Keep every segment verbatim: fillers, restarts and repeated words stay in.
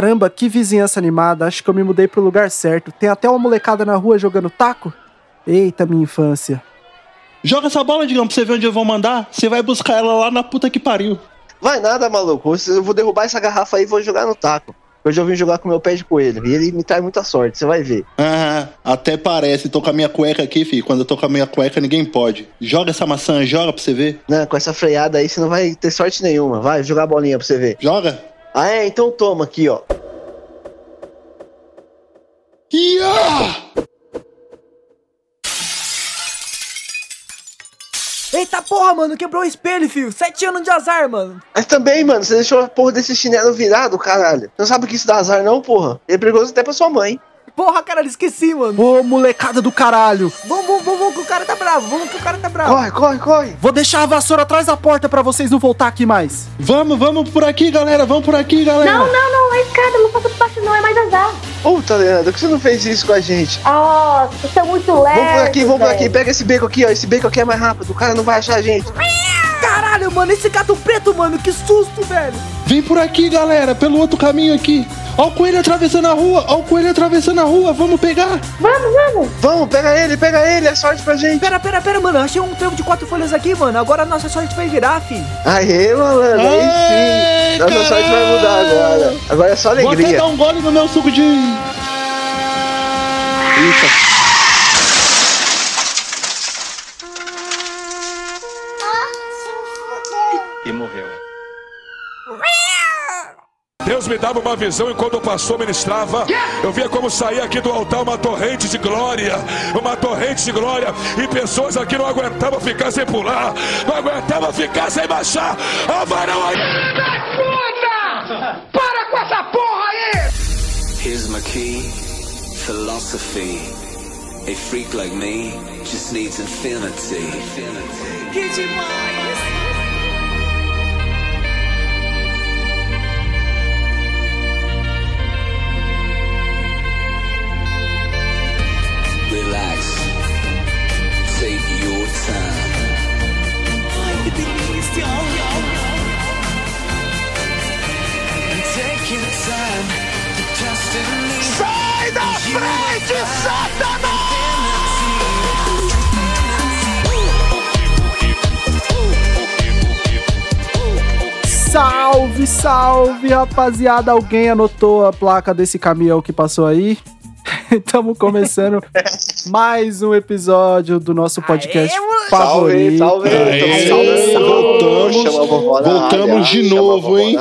caramba, que vizinhança animada, acho que eu me mudei pro lugar certo. Tem até uma molecada na rua jogando taco. Eita, minha infância. Joga essa bola, Digão, pra você ver onde eu vou mandar. Você vai buscar ela lá na puta que pariu. Vai nada, maluco. Eu vou derrubar essa garrafa aí e vou jogar no taco. Eu já vim jogar com meu pé de coelho. E ele me traz muita sorte, você vai ver. Ah, até parece. Tô com a minha cueca aqui, filho. Quando eu tô com a minha cueca, ninguém pode. Joga essa maçã, joga pra você ver. Não, com essa freada aí você não vai ter sorte nenhuma. Vai, jogar a bolinha pra você ver. Joga? Ah, é? Então toma aqui, ó. Ia! Eita porra, mano, quebrou o espelho, filho. Sete anos de azar, mano. Mas também, mano, você deixou a porra desse chinelo virado, caralho. Você não sabe que isso dá azar não, porra? Ele é perigoso até pra sua mãe. Porra, caralho, esqueci, mano. Ô, molecada do caralho. Vamos, vamos, vamos, que o cara tá bravo. Vamos, que o cara tá bravo. Corre, corre, corre. Vou deixar a vassoura atrás da porta pra vocês não voltar aqui mais. Vamos, vamos por aqui, galera. Vamos por aqui, galera. Não, não, não. É escada. Não passa do passe, não. É mais azar. Puta, Leandro, por que você não fez isso com a gente? Ah, oh, vocês são muito lerdos. Vamos por aqui, vamos por aqui. Pega esse beco aqui, ó. Esse beco aqui é mais rápido. O cara não vai achar a gente. Caralho, mano. Esse gato preto, mano. Que susto, velho. Vem por aqui, galera. Pelo outro caminho aqui. Ó o coelho atravessando a rua. Ó o coelho atravessando a rua. Vamos pegar. Vamos, vamos. Vamos, pega ele, pega ele. É sorte pra gente. Pera, pera, pera, mano. Achei um trampo de quatro folhas aqui, mano. Agora a nossa sorte vai virar, filho. Aê, malandro. Aí sim. Nossa caralho. Sorte vai mudar agora. Agora é só alegria. Você dá um gole no meu suco de... Eita. Deus me dava uma visão e quando o pastor ministrava, eu via como saía aqui do altar uma torrente de glória, uma torrente de glória, e pessoas aqui não aguentavam ficar sem pular, não aguentavam ficar sem baixar. Ó, varão aí! Da puta! Para com essa porra aí! Here's my key, philosophy. A freak like me just needs infinity. Infinity. Que demais! Relax, take your time. Find the beast, and take your time to trust in me. Sai da frente, Satanás! Salve, salve, rapaziada. Alguém anotou a placa desse caminhão que passou aí? Estamos começando mais um episódio do nosso podcast Aê, favorito. Salve, salve. Aê, salve, salve. Voltamos, voltamos de novo, hein?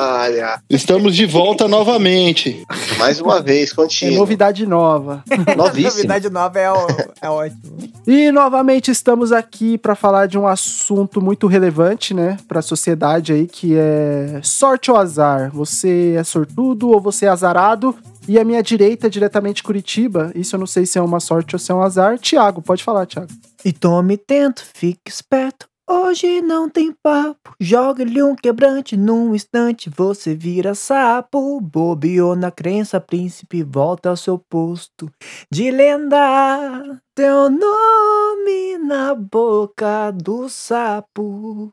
Estamos de volta novamente. Mais uma vez, continua. É novidade nova. Novíssima. Novidade nova é, ó, é ótimo. E novamente estamos aqui para falar de um assunto muito relevante, né? Para a sociedade aí, que é sorte ou azar. Você é sortudo ou você é azarado? E a minha direita, diretamente Curitiba, isso eu não sei se é uma sorte ou se é um azar. Thiago, pode falar, Thiago. E tome tento, fique esperto, hoje não tem papo. Joga-lhe um quebrante, num instante você vira sapo. Bobeou na crença, príncipe, volta ao seu posto. De lenda, teu nome na boca do sapo.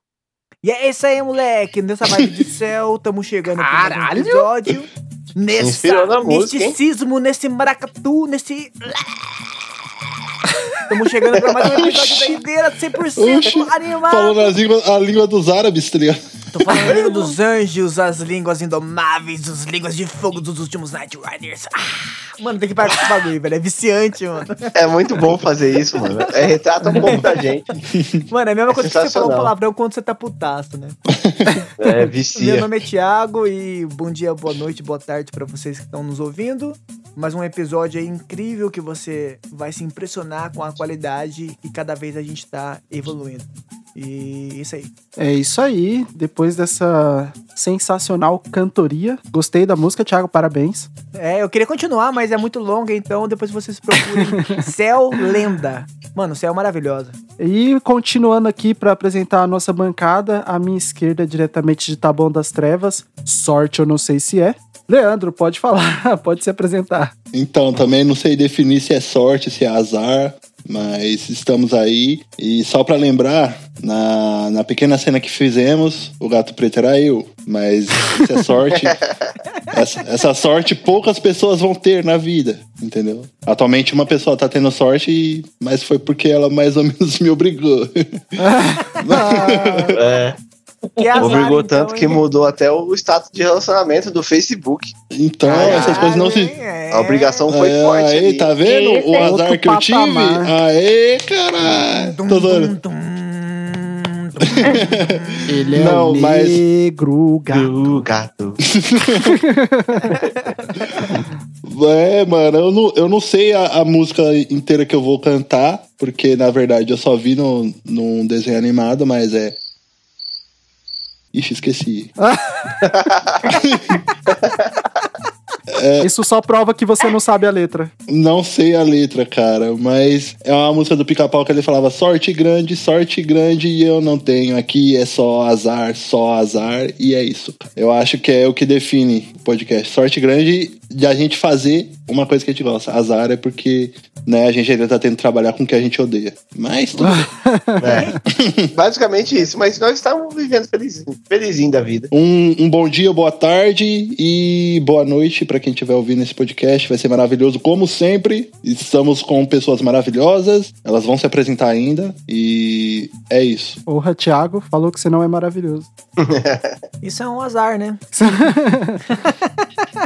E é isso aí, moleque. Nessa vibe de céu, tamo chegando para o episódio. Nesse misticismo, nesse maracatu, nesse... Estamos chegando para mais um episódio da Ideira cem por cento Oxi. Animado. Falando as línguas, a língua dos árabes, tá ligado? Tô falando a língua dos anjos, as línguas indomáveis, as línguas de fogo dos últimos Night Riders. Ah, mano, tem que parar com esse bagulho, velho. É viciante, mano. É muito bom fazer isso, mano. É retrato um pouco da gente. Mano, é a mesma é coisa que você falar um palavrão quando você tá putaço, né? É, vicia. Meu nome é Thiago e bom dia, boa noite, boa tarde pra vocês que estão nos ouvindo. Mais um episódio aí incrível que você vai se impressionar com a qualidade e cada vez a gente tá evoluindo. E isso aí. É isso aí. Depois dessa sensacional cantoria. Gostei da música, Thiago, parabéns. É, eu queria continuar, mas é muito longa, então depois vocês procurem. Cell, lenda. Mano, Cell maravilhosa. E continuando aqui pra apresentar a nossa bancada, a minha esquerda diretamente de Taboão das Trevas. Sorte, eu não sei se é. Leandro, pode falar, pode se apresentar. Então, também não sei definir se é sorte, se é azar, mas estamos aí. E só pra lembrar, na, na pequena cena que fizemos, o gato preto era eu, mas se é sorte, Essa, essa sorte poucas pessoas vão ter na vida, entendeu? Atualmente uma pessoa tá tendo sorte, mas foi porque ela mais ou menos me obrigou. É. Que azar, obrigou então, tanto hein? Que mudou até o status de relacionamento do Facebook. Então, ah, essas coisas não se... É. A obrigação foi é, forte. Aí, tá vendo esse o azar é que eu tive? Aê, caralho! Dum, dum, dum, dum. Ele é não, o mas... negro gato. gato. É, mano, eu não, eu não sei a, a música inteira que eu vou cantar, porque, na verdade, eu só vi no, num desenho animado, mas é... Ixi, esqueci. É, isso só prova que você não sabe a letra. Não sei a letra, cara, mas é uma música do Pica-Pau que ele falava sorte grande, sorte grande e eu não tenho aqui, é só azar, só azar e é isso. Eu acho que é o que define o podcast. Sorte grande de a gente fazer uma coisa que a gente gosta. Azar é porque, né, a gente ainda tá tendo que trabalhar com o que a gente odeia. Mas tudo bem. É. Basicamente isso, mas nós estamos vivendo felizinho, felizinho da vida. Um, um bom dia, boa tarde e boa noite pra quem quem estiver ouvindo esse podcast, vai ser maravilhoso como sempre, estamos com pessoas maravilhosas, elas vão se apresentar ainda e é isso. Porra, Thiago falou que você não é maravilhoso. Isso é um azar, né?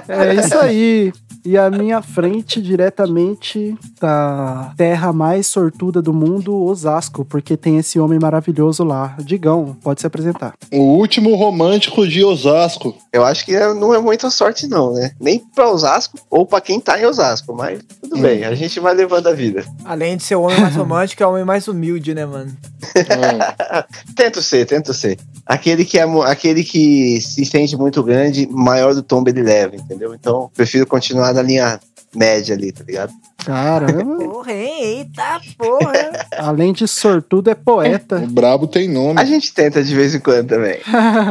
É isso aí. E à minha frente, diretamente da terra mais sortuda do mundo, Osasco, porque tem esse homem maravilhoso lá. Digão, pode se apresentar. O último romântico de Osasco. Eu acho que não é muita sorte não, né? Nem pra Osasco ou pra quem tá em Osasco, mas tudo hum. bem, a gente vai levando a vida. Além de ser o homem mais romântico, é o homem mais humilde, né, mano? Hum. Tento ser, tento ser. Aquele que, é, aquele que se sente muito grande, maior do tombo ele leva, entendeu? Então, prefiro continuar da linha média ali, tá ligado? Caramba! Porra, eita porra! Além de sortudo, é poeta. O brabo tem nome. A gente tenta de vez em quando também.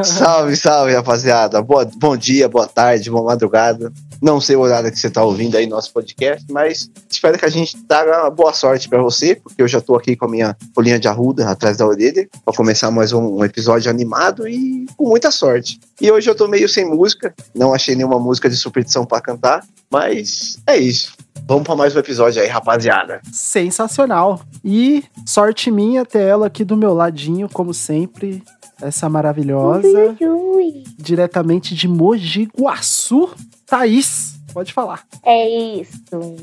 Salve, salve, rapaziada. Boa, bom dia, boa tarde, boa madrugada. Não sei o horário que você tá ouvindo aí nosso podcast, mas espero que a gente traga uma boa sorte pra você, porque eu já tô aqui com a minha folhinha de arruda atrás da orelha, pra começar mais um, um episódio animado e com muita sorte. E hoje eu tô meio sem música, não achei nenhuma música de superstição pra cantar, mas é isso. Vamos para mais um episódio aí, rapaziada. Sensacional. E sorte minha ter ela aqui do meu ladinho, como sempre. Essa maravilhosa. Ui, ui. Diretamente de Mogi Guaçu, Thaís. Pode falar. É isso.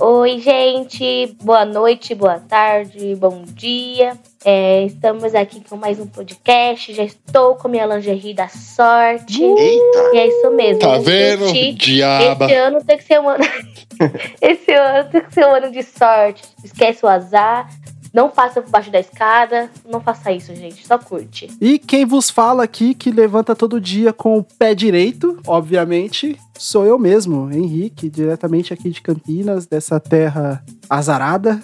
Oi, gente. Boa noite, boa tarde, bom dia. É, estamos aqui com mais um podcast. Já estou com minha lingerie da sorte. Eita! E é isso mesmo. Tá vendo? Senti. Diaba. Esse ano tem que ser um ano... Esse ano tem que ser um ano de sorte. Esquece o azar. Não passa por baixo da escada. Não faça isso, gente. Só curte. E quem vos fala aqui que levanta todo dia com o pé direito, obviamente, sou eu mesmo, Henrique, diretamente aqui de Campinas, dessa terra azarada.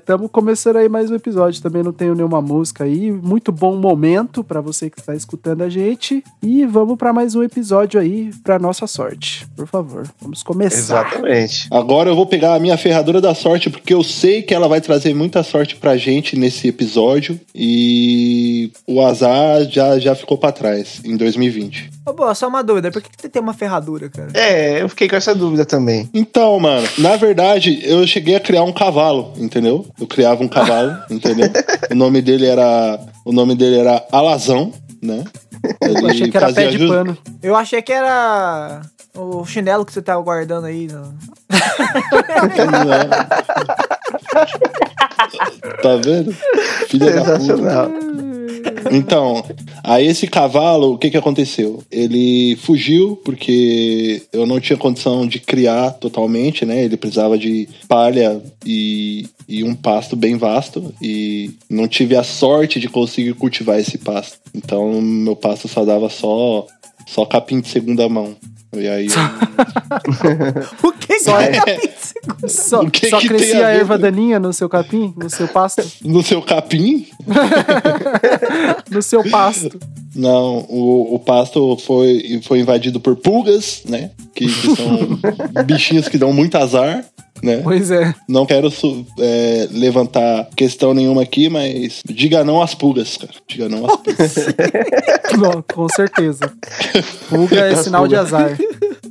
Estamos é, começando aí mais um episódio. Também não tenho nenhuma música aí. Muito bom momento para você que está escutando a gente. E vamos para mais um episódio aí, para nossa sorte. Por favor, vamos começar. Exatamente. Agora eu vou pegar a minha ferradura da sorte, porque eu sei que ela vai trazer muita sorte pra gente nesse episódio. E o azar já, já ficou pra trás em dois mil e vinte. Ô, boa, só uma dúvida. Por que você tem uma ferradura, cara? É, eu fiquei com essa dúvida também. Então, mano, na verdade, eu cheguei a criar um cavalo, entendeu? Eu criava um cavalo, entendeu? O nome dele era... O nome dele era Alazão, né? Ele eu achei que era pé de just... pano. Eu achei que era... O chinelo que você tava guardando aí. Não. Tá vendo? Filha da puta. Então, aí esse cavalo, o que que aconteceu? Ele fugiu porque eu não tinha condição de criar totalmente, né? Ele precisava de palha e, e um pasto bem vasto e não tive a sorte de conseguir cultivar esse pasto. Então, meu pasto só dava só, só capim de segunda mão. E aí... Eu... o que que é capim de segunda mão? Só, o que só que crescia a erva daninha no seu capim? No seu pasto? No seu capim? No seu pasto. Não, o, o pasto foi, foi invadido por pulgas, né? Que, que são bichinhos que dão muito azar. né? Pois é. Não quero é, levantar questão nenhuma aqui, mas diga não às pulgas, cara. Diga não às pulgas. Bom, com certeza. Pulga é sinal de azar.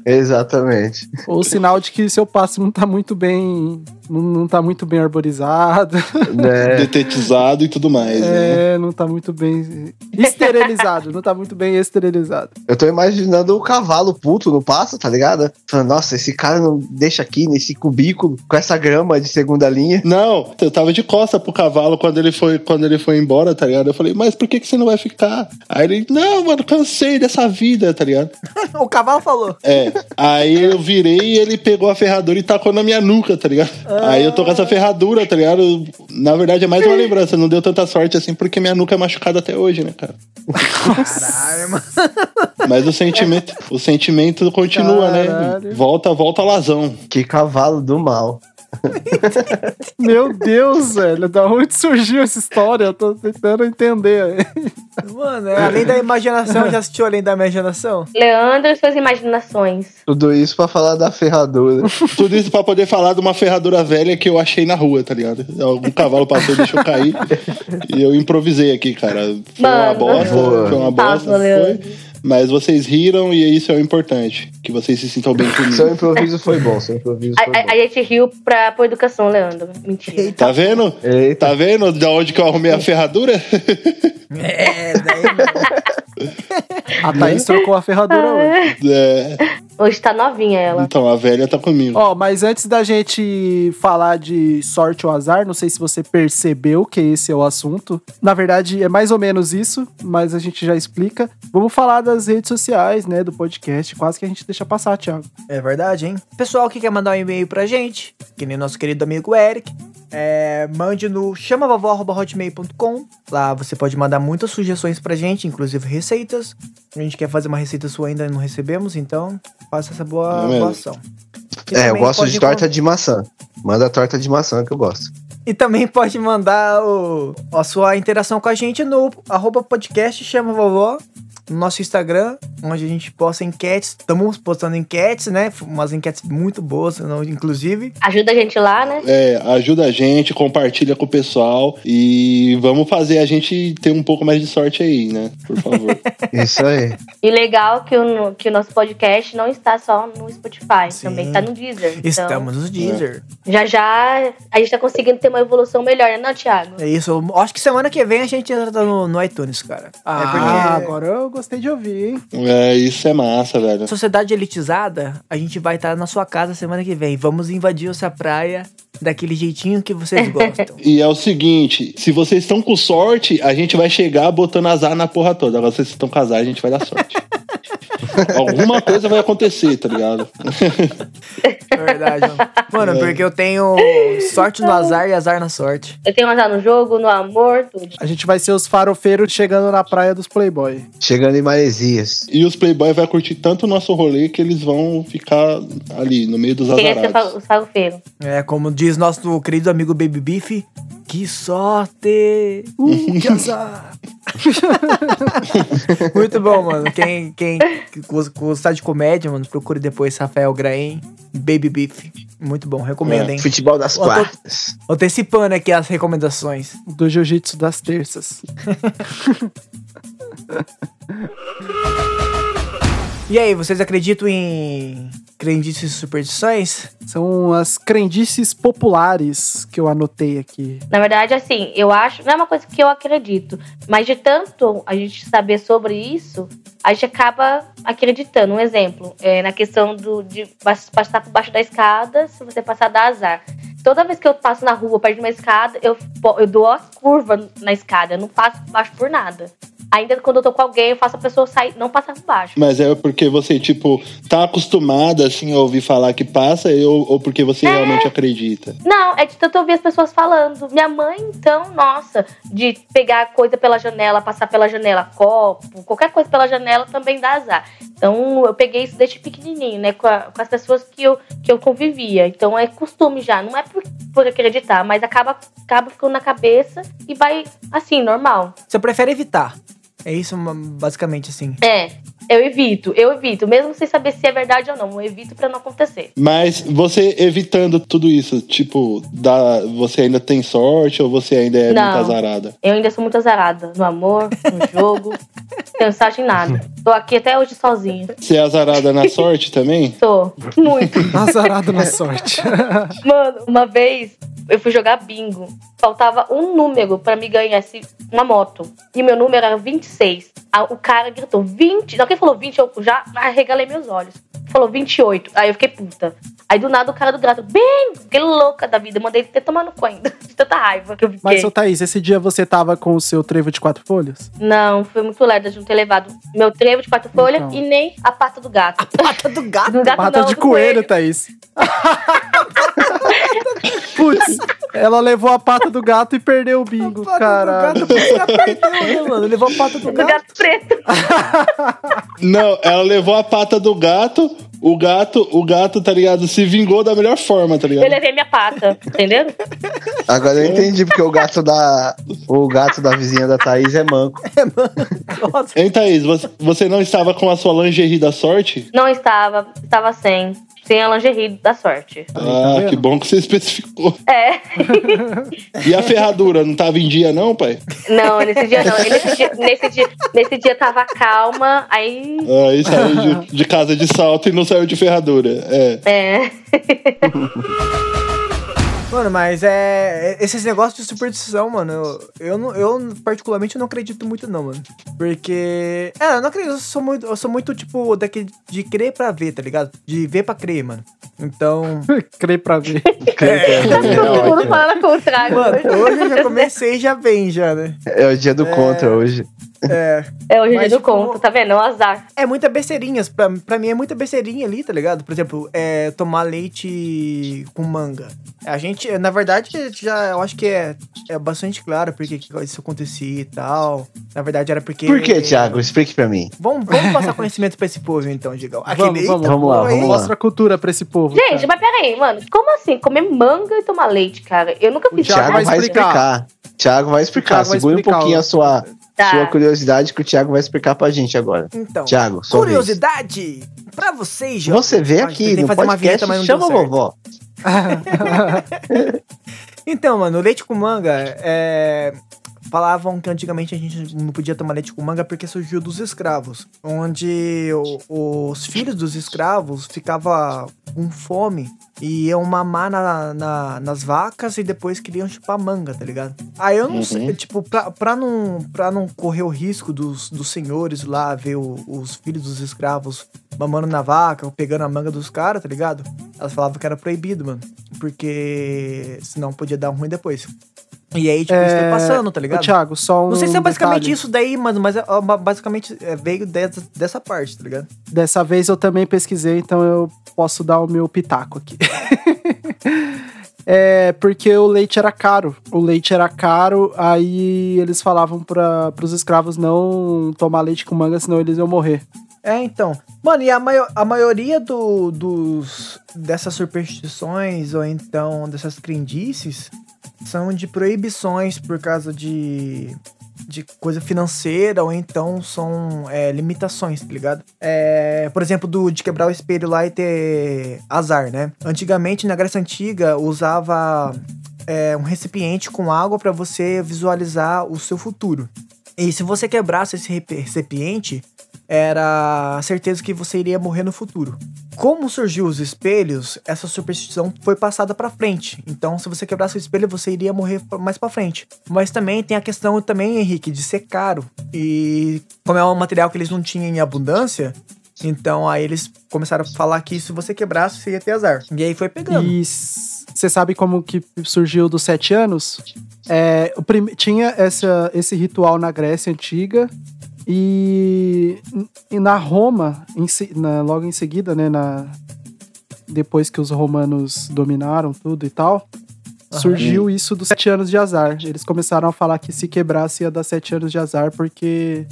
Exatamente. Ou sinal de que seu passe não tá muito bem... Não, não tá muito bem arborizado. É. Detetizado e tudo mais. É, né? Não tá muito bem... Esterilizado. Não tá muito bem esterilizado. Eu tô imaginando o cavalo puto no passo, tá ligado? Falando, nossa, esse cara não deixa aqui nesse cubículo com essa grama de segunda linha. Não, eu tava de costa pro cavalo quando ele foi, quando ele foi embora, tá ligado? Eu falei, mas por que que você não vai ficar? Aí ele, não, mano, cansei dessa vida, tá ligado? O cavalo falou. É. Aí eu virei e ele pegou a ferradura e tacou na minha nuca, tá ligado? Aí eu tô com essa ferradura, tá ligado? Na verdade é mais uma lembrança, não deu tanta sorte assim, porque minha nuca é machucada até hoje, né, cara? Caralho, mano. Mas o sentimento, o sentimento continua, caralho, né? Volta, volta a lazão. Que cavalo do mal. Meu Deus, velho, da onde surgiu essa história? Eu tô tentando entender. Mano, além da imaginação, já assistiu Além da Imaginação? Leandro e suas imaginações. Tudo isso pra falar da ferradura. Tudo isso pra poder falar de uma ferradura velha que eu achei na rua, tá ligado? Algum cavalo passou, deixou eu cair. E eu improvisei aqui, cara. Foi Mano, uma bosta, boa. foi uma bosta. Passa, foi... Mas vocês riram e isso é o importante. Que vocês se sintam bem comigo. Seu improviso foi bom, seu improviso foi a, bom. A gente riu pra, por educação, Leandro. Mentira. Eita. Tá vendo? Eita. Tá vendo de onde que eu arrumei a ferradura? É, daí não. A Thaís trocou a ferradura hoje. É. Hoje tá novinha ela. Então, a velha tá comigo. Ó, mas antes da gente falar de sorte ou azar, não sei se você percebeu que esse é o assunto. Na verdade, é mais ou menos isso, mas a gente já explica. Vamos falar da das redes sociais, né, do podcast, quase que a gente deixa passar, Thiago. É verdade, hein? Pessoal que quer mandar um e-mail pra gente, que nem nosso querido amigo Eric, é, mande no chama vovó arroba hotmail ponto com. Lá você pode mandar muitas sugestões pra gente, inclusive receitas. A gente quer fazer uma receita sua, ainda não recebemos, então faça essa boa, boa ação. E é, eu gosto de torta com... de maçã. Manda a torta de maçã que eu gosto. E também pode mandar o, a sua interação com a gente no arroba podcast chama vovó. No nosso Instagram, onde a gente posta enquetes. Estamos postando enquetes, né? Umas enquetes muito boas, inclusive. Ajuda a gente lá, né? É, ajuda a gente, compartilha com o pessoal. E vamos fazer a gente ter um pouco mais de sorte aí, né? Por favor. Isso aí. E legal que o, que o nosso podcast não está só no Spotify. Sim. Também está no Deezer. Então, estamos no Deezer. É. Já já a gente está conseguindo ter uma evolução melhor, né, não, Thiago? É isso. Eu acho que semana que vem a gente entra no, no iTunes, cara. Ah, é porque... agora eu gostei de ouvir, hein? É, isso é massa, velho. Sociedade elitizada, a gente vai estar na sua casa semana que vem. Vamos invadir essa praia daquele jeitinho que vocês gostam. E é o seguinte, se vocês estão com sorte, a gente vai chegar botando azar na porra toda. Agora, se vocês estão casados, a gente vai dar sorte. Alguma coisa vai acontecer, tá ligado? É verdade, mano. Mano, é. Porque eu tenho sorte no azar e azar na sorte. Eu tenho azar no jogo, no amor, tudo. A gente vai ser os farofeiros chegando na praia dos playboy. Chegando em Maresias. E os playboy vai curtir tanto o nosso rolê que eles vão ficar ali, no meio dos azarados. Os farofeiros. É, como diz nosso querido amigo Baby Beef, que sorte! Uh, que azar! Muito bom, mano. Quem, quem gostar de comédia, mano, procure depois Rafael Graem, Baby Beef. Muito bom, recomendo, é, hein? Futebol das quartas. Antecipando aqui as recomendações. Do jiu-jitsu das terças. E aí, vocês acreditam em crendices e superstições? São as crendices populares que eu anotei aqui. Na verdade, assim, eu acho... Não é uma coisa que eu acredito, mas de tanto a gente saber sobre isso, a gente acaba acreditando. Um exemplo, é, na questão do, de passar por baixo da escada, se você passar, dá azar. Toda vez que eu passo na rua, perto de uma escada, eu, eu dou a curva na escada, eu não passo por baixo por nada. Ainda quando eu tô com alguém, eu faço a pessoa sair, não passar por baixo. Mas é porque você, tipo, tá acostumada, assim, a ouvir falar que passa, ou, ou porque você é... realmente acredita? Não, é de tanto ouvir as pessoas falando. Minha mãe, então, nossa, de pegar coisa pela janela, passar pela janela, copo, qualquer coisa pela janela também dá azar. Então, eu peguei isso desde pequenininho, né, com, a, com as pessoas que eu, que eu convivia. Então, é costume já, não é por, por acreditar, mas acaba, acaba ficando na cabeça e vai, assim, normal. Você prefere evitar? É isso, basicamente, assim. É, eu evito, eu evito. Mesmo sem saber se é verdade ou não, eu evito pra não acontecer. Mas você evitando tudo isso, tipo, dá, você ainda tem sorte ou você ainda é não, muito azarada? Eu ainda sou muito azarada. No amor, no jogo, tenho sorte em nada. Tô aqui até hoje sozinha. Você é azarada na sorte também? Sou, muito. Azarada na sorte. Mano, uma vez eu fui jogar bingo. Faltava um número pra me ganhar uma moto. E meu número era vinte e seis. O cara gritou vinte. Não, quem falou vinte, eu já arregalei meus olhos. Falou vinte e oito. Aí eu fiquei puta. Aí do nada o cara do gato, bem, fiquei louca da vida. Mandei ele ter tomado no cu ainda. De tanta raiva que eu fiquei. Mas, ô Thaís, esse dia você tava com o seu trevo de quatro folhas? Não, foi muito lerda de não ter levado meu trevo de quatro folhas então. E nem a pata do gato. A pata do gato? Do gato pata não, de coelho, coelho, Thaís. Putz, ela levou a pata do gato e perdeu o bingo, caralho. Gato, perdeu, né, mano? Levou a pata do, do gato. gato preto. Não, ela levou a pata do gato. O gato, o gato, tá ligado? Se vingou da melhor forma, tá ligado? Eu levei minha pata, entendeu? Agora eu entendi porque o gato da o gato da vizinha da Thaís é manco. É manco. Nossa. Hein, Thaís, você, você não estava com a sua lingerie da sorte? Não estava, estava sem. Sem a lingerie da sorte. Ah, tá, que bom que você especificou. É. E a ferradura, não tava em dia não, pai? Não, nesse dia não. Nesse dia, nesse dia, nesse dia tava calma, aí... Aí saiu de, de casa de salto e não saiu de ferradura, é. É. Mano, mas é... Esses negócios de superstição, mano, eu, eu, eu particularmente não acredito muito não, mano. Porque... É, eu não acredito, eu sou muito, eu sou muito tipo, daqui de crer pra ver, tá ligado? De ver pra crer, mano. Então... crer pra ver. É, tá todo mundo falando contrário. Mano, hoje eu já comecei e já vem, já, né? É o dia do é... contra hoje. É, é hoje mas, eu tipo, conto, tá vendo? É um azar. É muita besteirinha, pra, pra mim é muita besteirinha ali, tá ligado? Por exemplo, é tomar leite com manga. A gente, na verdade, já eu acho que é, é bastante claro porque isso acontecia e tal. Na verdade era porque... Por que, Thiago? Explique pra mim. Vamos, vamos passar conhecimento pra esse povo, então, Digão. Vamos, vamos, vamos lá, vamos lá. Mostra a cultura pra esse povo. Gente, cara, mas peraí, mano. Como assim? Comer manga e tomar leite, cara? Eu nunca fiz isso. O Thiago vai explicar. Thiago vai explicar. Segura um pouquinho a sua... Tá. Sua curiosidade que o Thiago vai explicar pra gente agora. Então, Thiago, curiosidade vez. Pra vocês, Jô. Você vem aqui no fazer podcast, uma vinheta, chama a vovó. Então, mano, leite com manga, é... falavam que antigamente a gente não podia tomar leite com manga porque surgiu dos escravos. Onde o, os filhos dos escravos ficavam com fome e iam mamar na, na, nas vacas e depois queriam chupar manga, tá ligado? Aí eu não uhum. sei, tipo, pra, pra, não, pra não correr o risco dos, dos senhores lá ver o, os filhos dos escravos mamando na vaca ou pegando a manga dos caras, tá ligado? Elas falavam que era proibido, mano, porque senão podia dar ruim depois. E aí, tipo, é... isso foi passando, tá ligado? Ô, Thiago, só um Não sei se é basicamente detalhe. Isso daí, mano, mas é, basicamente é, veio dessa, dessa parte, tá ligado? Dessa vez eu também pesquisei, então eu posso dar o meu pitaco aqui. É, porque o leite era caro. O leite era caro, aí eles falavam pra, pros escravos não tomar leite com manga, senão eles iam morrer. É, então. Mano, e a, maio- a maioria do, dos, dessas superstições, ou então dessas crendices... são de proibições por causa de, de coisa financeira, ou então são é, limitações, tá ligado? É, por exemplo, do, de quebrar o espelho lá e ter azar, né? Antigamente, na Grécia Antiga, usava é, um recipiente com água para você visualizar o seu futuro. E se você quebrasse esse recipiente, era a certeza que você iria morrer no futuro. Como surgiu os espelhos, essa superstição foi passada pra frente. Então, se você quebrasse o espelho, você iria morrer mais pra frente. Mas também tem a questão também, Henrique, de ser caro. E como é um material que eles não tinham em abundância, então aí eles começaram a falar que se você quebrasse, você ia ter azar. E aí foi pegando. E você sabe como que surgiu dos sete anos? É, o prim- tinha essa, esse ritual na Grécia Antiga. E, e na Roma, em, na, logo em seguida, né, na, depois que os romanos dominaram tudo e tal, uhum. surgiu isso dos sete anos de azar. Eles começaram a falar que se quebrasse ia dar sete anos de azar, porque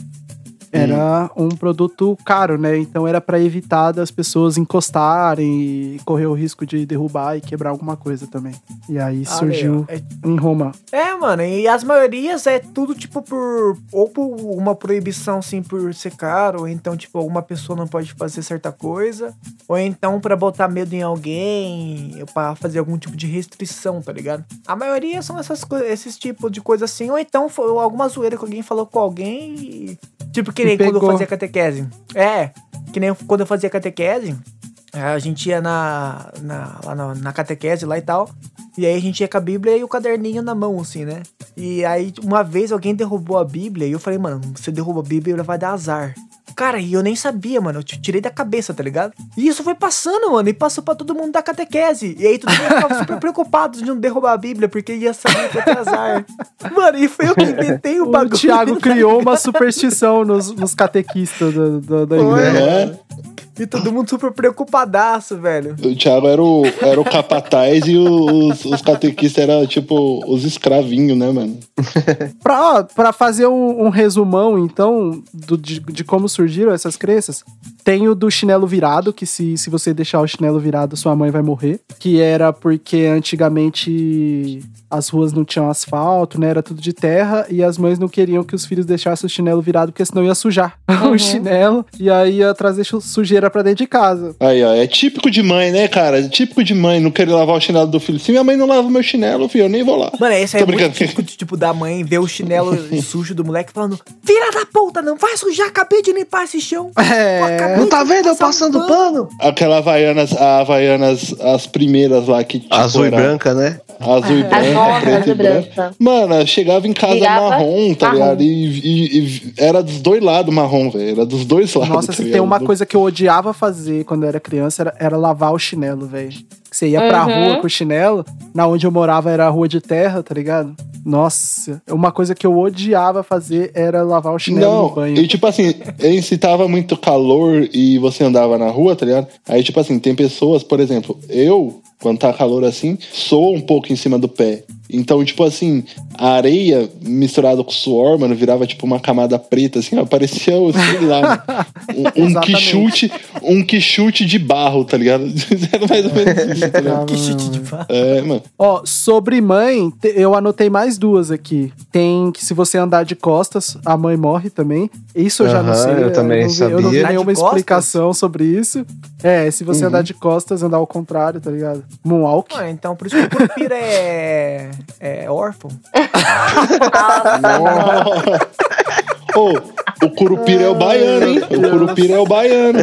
era hum. um produto caro, né? Então era para evitar das pessoas encostarem e correr o risco de derrubar e quebrar alguma coisa também. E aí ah, surgiu é... em Roma. É, mano, e as maiorias é tudo tipo por... ou por uma proibição, assim, por ser caro, ou então tipo uma pessoa não pode fazer certa coisa, ou então pra botar medo em alguém, pra fazer algum tipo de restrição, tá ligado? A maioria são essas co- esses tipos de coisa assim, ou então foi alguma zoeira que alguém falou com alguém e... Tipo que nem quando eu fazia catequese. É, que nem quando eu fazia catequese, a gente ia na, na, lá na, na catequese lá e tal, e aí a gente ia com a Bíblia e o caderninho na mão, assim, né? E aí uma vez alguém derrubou a Bíblia e eu falei, mano, você derruba a Bíblia, ela vai dar azar. Cara, e eu nem sabia, mano. Eu tirei da cabeça, tá ligado? E isso foi passando, mano. E passou pra todo mundo da catequese. E aí todo mundo ficava super preocupado de não derrubar a Bíblia, porque ia saber que ia ter azar. Mano, e foi eu que inventei o bagulho. O Thiago criou uma superstição nos, nos catequistas da, da, da igreja. E todo mundo super preocupadaço, velho. O Thiago era o, era o capataz e os, os catequistas eram, tipo, os escravinhos, né, mano? Pra, ó, pra fazer um, um resumão, então, do, de, de como surgiram essas crenças, tem o do chinelo virado, que se, se você deixar o chinelo virado, sua mãe vai morrer. Que era porque antigamente as ruas não tinham asfalto, né? Era tudo de terra e as mães não queriam que os filhos deixassem o chinelo virado, porque senão ia sujar uhum. o chinelo. E aí ia trazer sujeira pra dentro de casa. Aí, ó, é típico de mãe, né, cara? É típico de mãe não querer lavar o chinelo do filho. Se minha mãe não lava o meu chinelo, filho, eu nem vou lá. Mano, esse é muito típico de, tipo, da mãe ver o chinelo sujo do moleque falando, filha da puta, não vai sujar, acabei de limpar esse chão. É, não tá vendo eu passando um pano? pano? Aquela Havaianas, a Havaianas, as primeiras lá que... Tipo, azul era, e branca, né? Azul e branca, nossa, preto e branca. Mano, eu chegava em casa Virava marrom, tá marrom. ligado? E, e, e era dos dois lados marrom, velho. Era dos dois lados. Nossa, tá se ligado? Tem uma coisa que eu odiava fazer quando eu era criança, era, era lavar o chinelo, velho. Você ia pra uhum. rua com o chinelo, na onde eu morava era a rua de terra, tá ligado? Nossa, uma coisa que eu odiava fazer era lavar o chinelo Não, no banho. E tipo assim, se tava muito calor e você andava na rua, tá ligado? Aí tipo assim, tem pessoas, por exemplo, eu, quando tá calor assim, sou um pouco em cima do pé. Então, tipo assim, a areia misturada com suor, mano, virava tipo uma camada preta, assim, ó, parecia, sei lá, um, um quichute, um quichute de barro, tá ligado? Era mais ou menos isso, tá ligado? Um quichute de barro. É, mano. Ó, sobre mãe, eu anotei mais duas aqui. Tem que se você andar de costas, a mãe morre também. Isso eu já uhum, não sei. Eu, eu também não vi, sabia. Eu não vi nenhuma explicação sobre isso. É, se você uhum. andar de costas, andar ao contrário, tá ligado? Moonwalk. Ah, então por isso que o Curupira é... É órfão. Ô, oh, o Curupira é o baiano, hein? O Curupira é o baiano.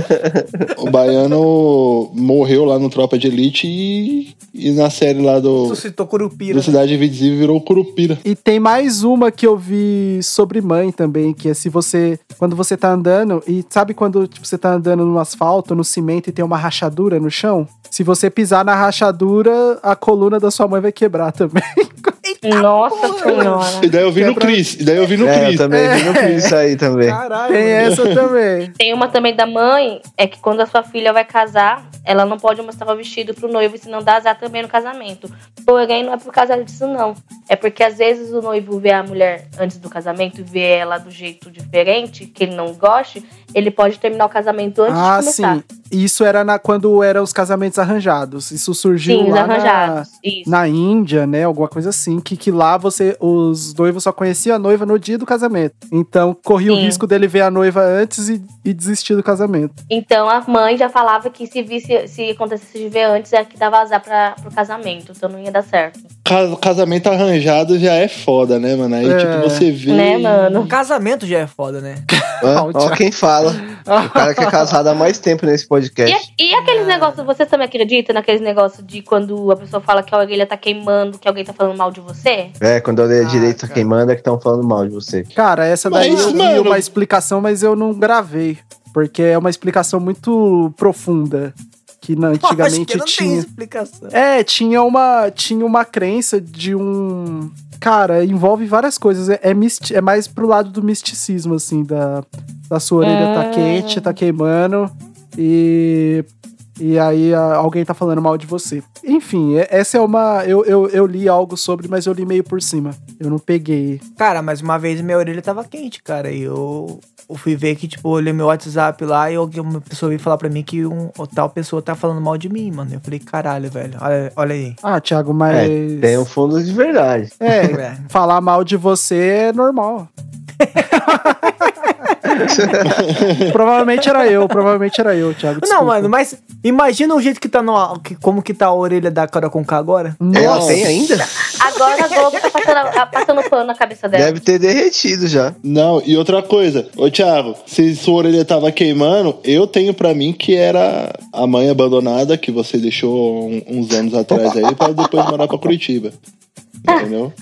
O baiano morreu lá no Tropa de Elite e, e na série lá do... Suscitou Curupira. Do Cidade Invisível virou Curupira. E tem mais uma que eu vi sobre mãe também, que é se você... Quando você tá andando, e sabe quando tipo, você tá andando no asfalto, no cimento e tem uma rachadura no chão? Se você pisar na rachadura, a coluna da sua mãe vai quebrar também. Nossa senhora. E daí eu vi Quebra... no Cris. E daí eu vi no Cris. É, eu também é. vi no Cris aí também. Caralho, tem essa também. Tem uma também da mãe, é que quando a sua filha vai casar, ela não pode mostrar o vestido pro noivo, senão dá azar também no casamento. Porém, não é por causa disso, não. É porque às vezes o noivo vê a mulher antes do casamento e vê ela do jeito diferente, que ele não goste, ele pode terminar o casamento antes ah, de começar. Ah, sim. Isso era na, quando eram os casamentos arranjados. Isso surgiu sim, lá na, isso. na Índia, né? Alguma coisa assim. Que, que lá você, os noivos só conheciam a noiva no dia do casamento. Então, corria sim. o risco dele ver a noiva antes e, e desistir do casamento. Então, a mãe já falava que se, visse, se acontecesse de ver antes, é que dava azar pra, pro casamento. Então, não ia dar certo. Casamento arranjado já é foda, né, mano? Aí, é. tipo, você vê... Né, mano? Casamento já é foda, né? Ó, quem fala. O cara que é casado há mais tempo nesse podcast. E, e aqueles negócios, vocês também acreditam naqueles negócios de quando a pessoa fala que a orelha tá queimando, que alguém tá falando mal de você? É, quando a orelha ah, direita tá queimando é que estão falando mal de você. Cara, essa daí mas, eu mano... vi uma explicação, mas eu não gravei. Porque é uma explicação muito profunda. Que não, antigamente que não tinha... Tem explicação. É, tinha uma, tinha uma crença de um... Cara, envolve várias coisas. É, é, misti- é mais pro lado do misticismo, assim, da, da sua orelha é. tá quente, tá queimando. E e aí a, alguém tá falando mal de você. Enfim, essa é uma... Eu, eu, eu li algo sobre, mas eu li meio por cima. Eu não peguei. Cara, mas uma vez minha orelha tava quente, cara, e eu... Eu fui ver que, tipo, eu olhei meu WhatsApp lá e uma pessoa veio falar pra mim que um, tal pessoa tá falando mal de mim, mano. Eu falei, caralho, velho, olha, olha aí. Ah, Thiago, mas... É, tem um fundo de verdade. É, é, falar mal de você é normal. Provavelmente era eu, provavelmente era eu, Thiago. Desculpa. Não, mano, mas imagina o jeito que tá no, que, como que tá a orelha da Carol Concá agora. Ela tem ainda? Agora a Globo tá passando, passando pano na cabeça dela. Deve ter derretido já. Não, e outra coisa, ô Thiago, se sua orelha tava queimando, eu tenho pra mim que era a mãe abandonada que você deixou uns anos atrás aí pra depois morar pra Curitiba. Entendeu?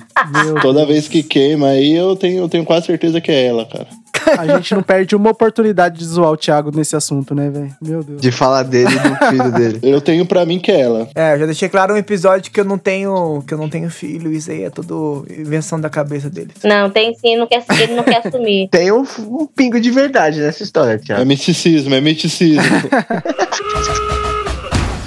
Toda vez que queima aí, eu tenho, eu tenho quase certeza que é ela, cara. A gente não perde uma oportunidade de zoar o Thiago nesse assunto, né, velho? Meu Deus. De falar dele e do filho dele. Eu tenho pra mim que é ela. É, eu já deixei claro um episódio que eu não tenho, que eu não tenho filho. Isso aí é tudo invenção da cabeça dele. Não, tem sim, não quer, ele não quer assumir. Tem um, um pingo de verdade nessa história, Thiago. É misticismo, é misticismo.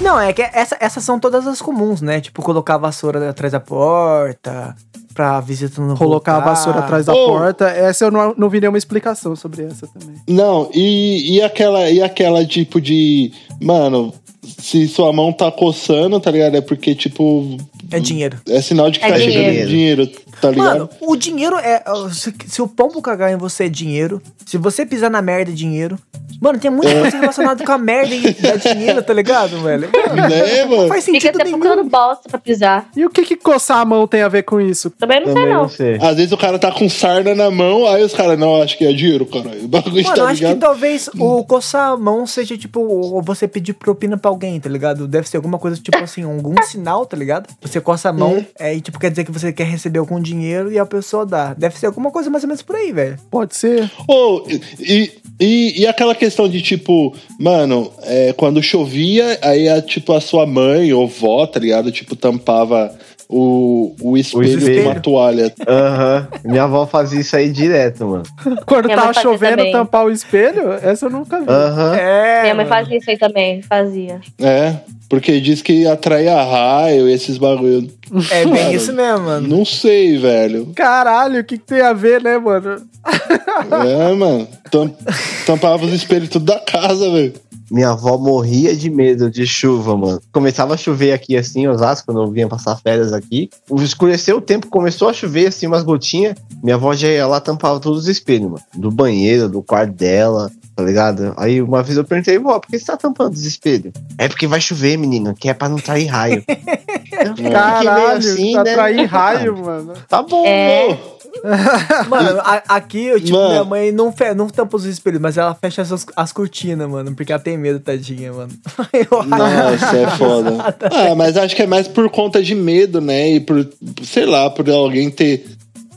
Não, é que essa, essas são todas as comuns, né? Tipo, colocar a vassoura atrás da porta... Pra visita no Colocar voltar. A vassoura atrás da oh. porta. Essa eu não, não vi nenhuma explicação sobre essa também. Não, e, e, aquela, e aquela tipo de... Mano, se sua mão tá coçando, tá ligado? É porque, tipo... É dinheiro. É sinal de que é tá dinheiro. Chegando dinheiro, tá ligado? Mano, o dinheiro é... Se, se o pombo cagar em você é dinheiro. Se você pisar na merda é dinheiro. Mano, tem muita coisa relacionada com a merda e a dinheiro, tá ligado, velho? Mano, é, mano. Não faz sentido nenhum. Fica até procurando bosta pra pisar. E o que que coçar a mão tem a ver com isso? Também não Também sei, não. não sei. Às vezes o cara tá com sarna na mão, aí os caras, não, acho que é dinheiro, cara. O bagulho mano, tá acho ligado? Que talvez o coçar a mão seja, tipo, ou você pedir propina pra alguém, tá ligado? Deve ser alguma coisa, tipo assim, algum sinal, tá ligado? Você coça a mão, hum. é, e tipo, quer dizer que você quer receber algum dinheiro e a pessoa dá. Deve ser alguma coisa mais ou menos por aí, velho. Pode ser. Ou, oh, e, e, e aquela questão questão de, tipo, mano, é, quando chovia, aí, a, tipo, a sua mãe ou vó, tá ligado? Tipo, tampava o, o espelho com uma toalha. Aham. Uhum. Minha avó fazia isso aí direto, mano. Quando minha tava chovendo, também. Tampar o espelho? Essa eu nunca vi. Uhum. É, minha mãe fazia isso aí também, fazia. É, porque diz que atraía raio e esses bagulho. É bem cara, isso mesmo, mano. Não sei, velho. Caralho, o que, que tem a ver, né, mano? É, mano. Tamp- tampava os espelhos tudo da casa, velho. Minha avó morria de medo de chuva, mano. Começava a chover aqui, assim, em Osasco, quando eu vinha passar férias aqui. Escureceu o tempo, começou a chover, assim, umas gotinhas. Minha avó já ia lá, tampava todos os espelhos, mano. Do banheiro, do quarto dela, tá ligado? Aí uma vez eu perguntei, vó, por que você tá tampando os espelhos? É porque vai chover, menina, que é pra não trair raio. Caralho, assim, pra né? trair raio, mano. Tá bom, é... mano. Mano, a, aqui, eu, tipo, mano. Minha mãe não, fe, não tampa os espelhos, mas ela fecha as, as cortinas, mano, porque ela tem medo, tadinha, mano. Eu Nossa, é foda. Ah, mas acho que é mais por conta de medo, né, e por, sei lá, por alguém ter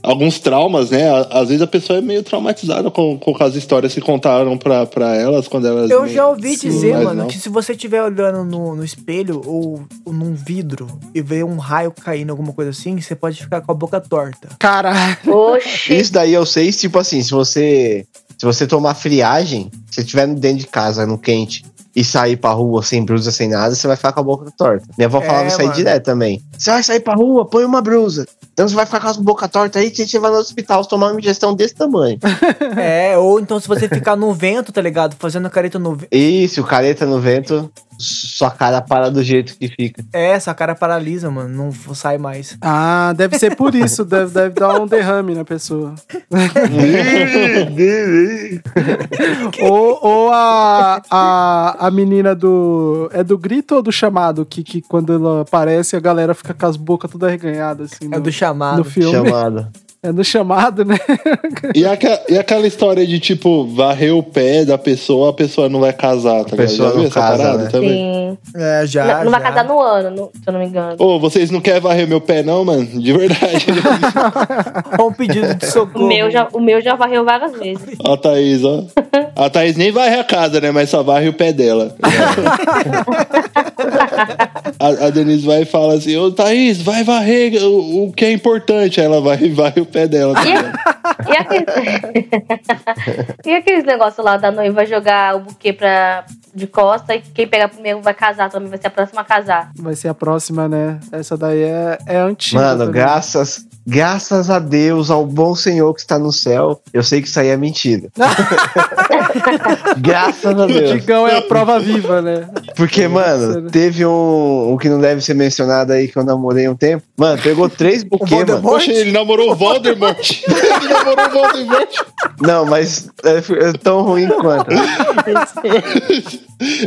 alguns traumas, né, às vezes a pessoa é meio traumatizada com, com as histórias que contaram pra, pra elas quando elas... Eu já ouvi dizer, mano, não. que se você estiver olhando no, no espelho ou, ou num vidro e ver um raio caindo, alguma coisa assim, você pode ficar com a boca torta. Caralho! Oxi. Isso daí eu sei, tipo assim, se você, se você tomar friagem, se você estiver dentro de casa, no quente, e sair pra rua sem brusa, sem nada, você vai ficar com a boca torta. Minha avó é, falava isso aí direto também. Você vai sair pra rua, põe uma brusa. Então você vai ficar com a boca torta aí, você vai no hospital tomar uma injeção desse tamanho. É, ou então se você ficar no vento, tá ligado? Fazendo careta no vento. Isso, careta no vento, sua cara para do jeito que fica. É, sua cara paralisa, mano, não sai mais. Ah, deve ser por isso, deve, deve dar um derrame na pessoa. ou ou a, a, a menina do... É do grito ou do chamado? Que, que quando ela aparece, a galera fica com as bocas toda arreganhada, assim. É no, do chamado. No filme. Chamado. É no chamado, né? E, aqua, e aquela história de, tipo, varrer o pé da pessoa, a pessoa não vai casar, tá ligado? Já viu essa casa, parada, né? Também? Sim. É, já, Não, não já. vai casar no ano, no, se eu não me engano. Ô, oh, vocês não querem varrer meu pé, não, mano? De verdade. Olha um pedido de socorro. O meu já, o meu já varreu várias vezes. Ó a Thaís, ó. A Thaís nem varre a casa, né? Mas só varre o pé dela. a, a Denise vai e fala assim, ô, Thaís, vai varrer o, o que é importante. Aí ela vai e varre o pé dela. E aquele, e aqueles negócios lá da noiva jogar o buquê pra... de costa, e quem pegar primeiro vai casar também, vai ser a próxima a casar. Vai ser a próxima, né? Essa daí é, é antiga. Mano, também. graças... Graças a Deus, ao bom Senhor que está no céu, eu sei que isso aí é mentira. Graças a Deus. O Digão é a prova viva, né? Porque, mano, teve um, um que não deve ser mencionado aí, que eu namorei um tempo. Mano, pegou três buquês, mano. Poxa, ele namorou o Voldemort. Ele namorou o Voldemort. Não, mas é, é tão ruim quanto.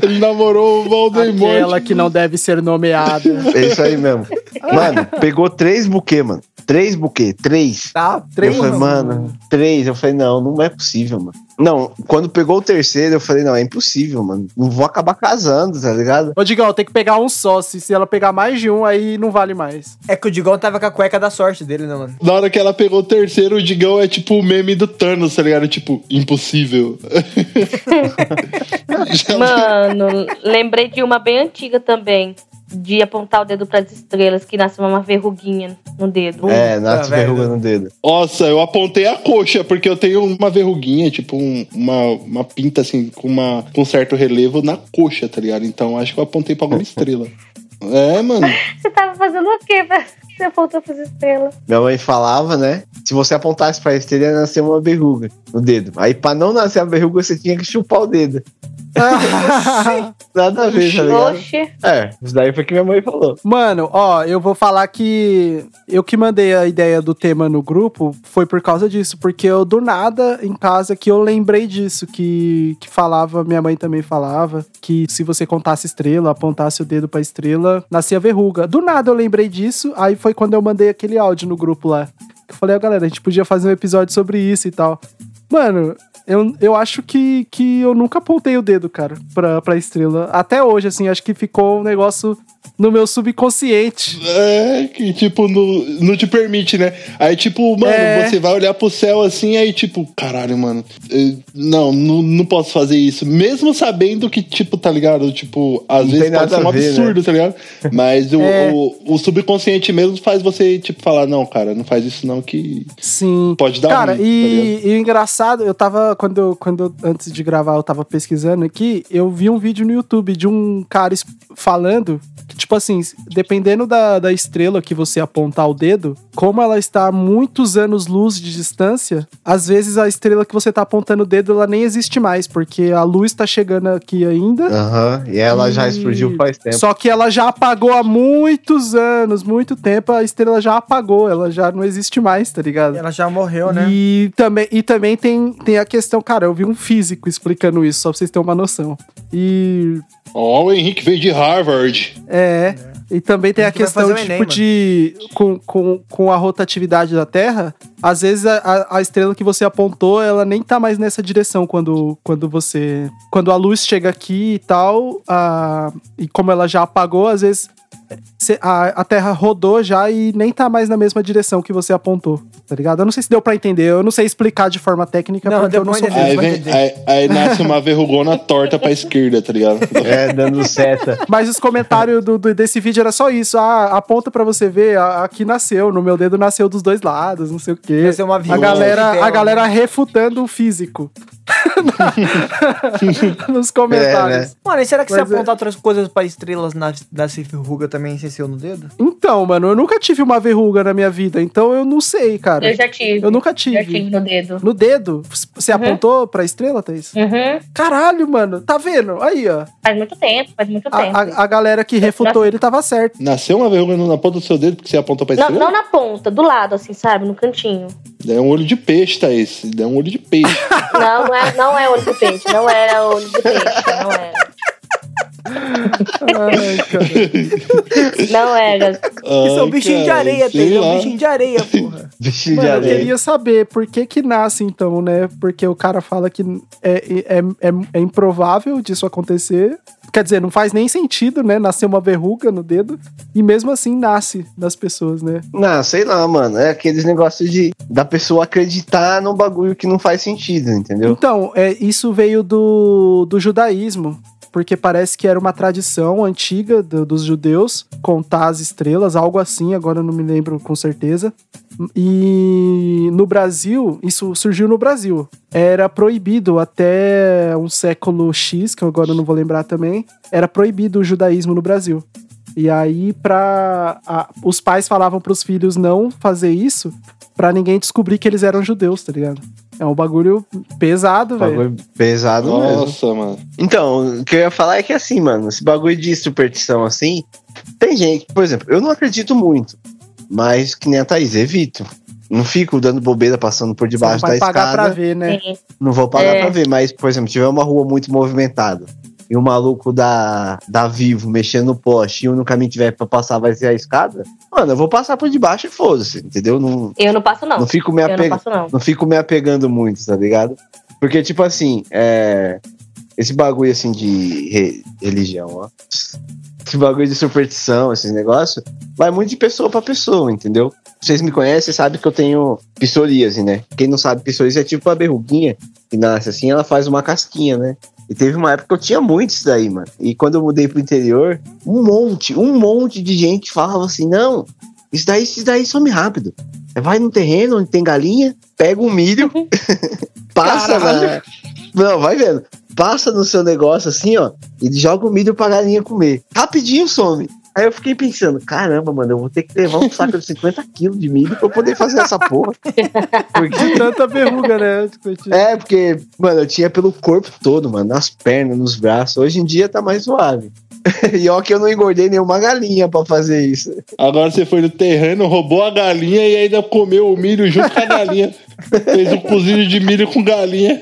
Ele namorou o Voldemort. Aquela que não deve ser nomeada. É isso aí mesmo. Mano, pegou três buquês, mano. Três buquê, três. Tá, três. Eu falei, mano, três. Eu falei, não, não é possível, mano. Não, quando pegou o terceiro, eu falei, não, é impossível, mano. Não vou acabar casando, tá ligado? Ô, Digão, tem que pegar um só. Se, se ela pegar mais de um, aí não vale mais. É que o Digão tava com a cueca da sorte dele, né, mano? Na hora que ela pegou o terceiro, o Digão é tipo o meme do Thanos, tá ligado? Tipo, impossível. Mano, lembrei de uma bem antiga também. De apontar o dedo pras estrelas, que nasce uma verruguinha no dedo. É, nasce ah, verruga no dedo. Nossa, eu apontei a coxa, porque eu tenho uma verruguinha, tipo um, uma, uma pinta assim, com, uma, com um certo relevo na coxa, tá ligado? Então acho que eu apontei pra alguma estrela. É, mano. Você tava fazendo o quê, velho? Você apontou pras estrelas. Minha mãe falava, né? Se você apontasse pra estrela, ia nascer uma verruga no dedo. Aí pra não nascer a verruga, você tinha que chupar o dedo. Nada a ver, tá ligado? Oxi. É, isso daí foi o que minha mãe falou. Mano, ó, eu vou falar que eu que mandei a ideia do tema no grupo foi por causa disso, porque eu do nada em casa que eu lembrei disso, que, que falava, minha mãe também falava que se você contasse estrela, apontasse o dedo pra estrela, nascia verruga. Do nada eu lembrei disso, aí foi quando eu mandei aquele áudio no grupo lá. Eu falei, ó, galera, a gente podia fazer um episódio sobre isso e tal. Mano, eu, eu acho que, que eu nunca apontei o dedo, cara, pra, pra estrela. Até hoje, assim, acho que ficou um negócio no meu subconsciente. É, que tipo, no, não te permite, né? Aí tipo, mano, é... você vai olhar pro céu assim, aí tipo, caralho, mano, eu, não, não, não posso fazer isso. Mesmo sabendo que, tipo, tá ligado? Tipo, às não vezes pode ser um ver, absurdo, né? Tá ligado? Mas o, é... o, o subconsciente mesmo faz você, tipo, falar, não, cara, não faz isso não que... Sim. Pode dar cara, ruim, e, tá e o engraçado, eu tava... Quando eu, quando eu, antes de gravar, eu tava pesquisando aqui, eu vi um vídeo no YouTube de um cara falando que, tipo assim, dependendo da, da estrela que você apontar o dedo, como ela está a muitos anos-luz de distância, às vezes a estrela que você tá apontando o dedo, ela nem existe mais, porque a luz tá chegando aqui ainda. Aham, uhum, e ela e... já explodiu faz tempo. Só que ela já apagou há muitos anos, muito tempo, a estrela já apagou, ela já não existe mais, tá ligado? Ela já morreu, né? E também, e também tem, tem a questão. Então, cara, eu vi um físico explicando isso, só pra vocês terem uma noção. E... Ó, oh, o Henrique veio de Harvard. É, é. E também tem a questão, tipo, Enem, de... Com, com, com a rotatividade da Terra, às vezes a, a estrela que você apontou, ela nem tá mais nessa direção quando, quando você... Quando a luz chega aqui e tal, a, e como ela já apagou, às vezes... A, a Terra rodou já e nem tá mais na mesma direção que você apontou, tá ligado? Eu não sei se deu pra entender, eu não sei explicar de forma técnica, não, porque eu não sou... Aí, vem, aí, aí nasce uma verrugona torta pra esquerda, tá ligado? É, dando seta. Mas os comentários do, do, desse vídeo era só isso, ah, aponta pra você ver, aqui nasceu, no meu dedo nasceu dos dois lados, não sei o quê. Nasceu uma viúva. A galera, a galera refutando o físico. Nos comentários. É, né? Mano, e será que se apontar é... outras coisas pra estrelas nasce verruga também, se seu no dedo? Então, mano, eu nunca tive uma verruga na minha vida, então eu não sei, cara. Eu já tive. Eu nunca tive. Já tive no dedo. No dedo? Você uhum. apontou pra estrela, Thaís? Uhum. Caralho, mano, tá vendo? Aí, ó. Faz muito tempo, faz muito a, tempo. A, a galera que refutou Nossa. Ele tava certa. Nasceu uma verruga na ponta do seu dedo porque você apontou pra estrela? Não, não na ponta, do lado, assim, sabe? No cantinho. É um olho de peixe, Thaís. É um olho de peixe. Não, não é, não é olho de peixe. Não era olho de peixe. Não era. Ai, cara. Não era. Isso é um bichinho de areia, Thaís. É um bichinho de areia, porra. Bichinho Mano, de areia. Eu queria saber por que que nasce, então, né? Porque o cara fala que é, é, é, é improvável disso acontecer. Quer dizer, não faz nem sentido, né? Nascer uma verruga no dedo. E mesmo assim, nasce das pessoas, né? Não, sei lá, mano. É aqueles negócios de... Da pessoa acreditar num bagulho que não faz sentido, entendeu? Então, é, isso veio do, do judaísmo. porque parece que era uma tradição antiga do, dos judeus contar as estrelas, algo assim, agora eu não me lembro com certeza. E no Brasil, isso surgiu no Brasil, era proibido até um século X, que agora eu não vou lembrar também, era proibido o judaísmo no Brasil. E aí, pra, a, os pais falavam pros filhos não fazer isso pra ninguém descobrir que eles eram judeus, tá ligado? É um bagulho pesado, velho. Bagulho pesado Nossa, mesmo. Nossa, mano. Então, o que eu ia falar é que assim, mano, esse bagulho de superstição assim, tem gente, por exemplo, eu não acredito muito, mas que nem a Thaís, evito. Não fico dando bobeira passando por debaixo da escada. Não vai pagar pra ver, né? Não vou pagar é. pra ver, mas, por exemplo, tiver uma rua muito movimentada e o maluco da, da Vivo mexendo no poste e eu no caminho tiver pra passar, vai ser a escada, mano, eu vou passar por debaixo e foda-se, entendeu? Não, eu não passo não. Não fico me, apeg... não passo, não. Não fico me apegando muito, tá ligado? Porque, tipo assim, é... esse bagulho, assim, de re... religião, ó. Esse bagulho de superstição, esses negócios, vai muito de pessoa pra pessoa, entendeu? Vocês me conhecem, sabem que eu tenho psoríase, né? Quem não sabe, psoríase é tipo uma verruguinha que nasce assim, ela faz uma casquinha, né? E teve uma época que eu tinha muito isso daí, mano. E quando eu mudei pro interior, um monte, um monte de gente falava assim, não, isso daí, isso daí some rápido. Vai no terreno onde tem galinha, pega um milho, passa, mano. Não, vai vendo. Passa no seu negócio assim, ó, e joga o milho pra galinha comer. Rapidinho some. Aí eu fiquei pensando, caramba, mano, eu vou ter que levar um saco de cinquenta quilos de milho pra eu poder fazer essa porra. Porque... de tanta verruga, né? É, porque, mano, eu tinha pelo corpo todo, mano, nas pernas, nos braços. Hoje em dia tá mais suave. E ó que eu não engordei nenhuma galinha pra fazer isso. Agora você foi no terreno, roubou a galinha e ainda comeu o milho junto com a galinha. Fez um cozinho de milho com galinha.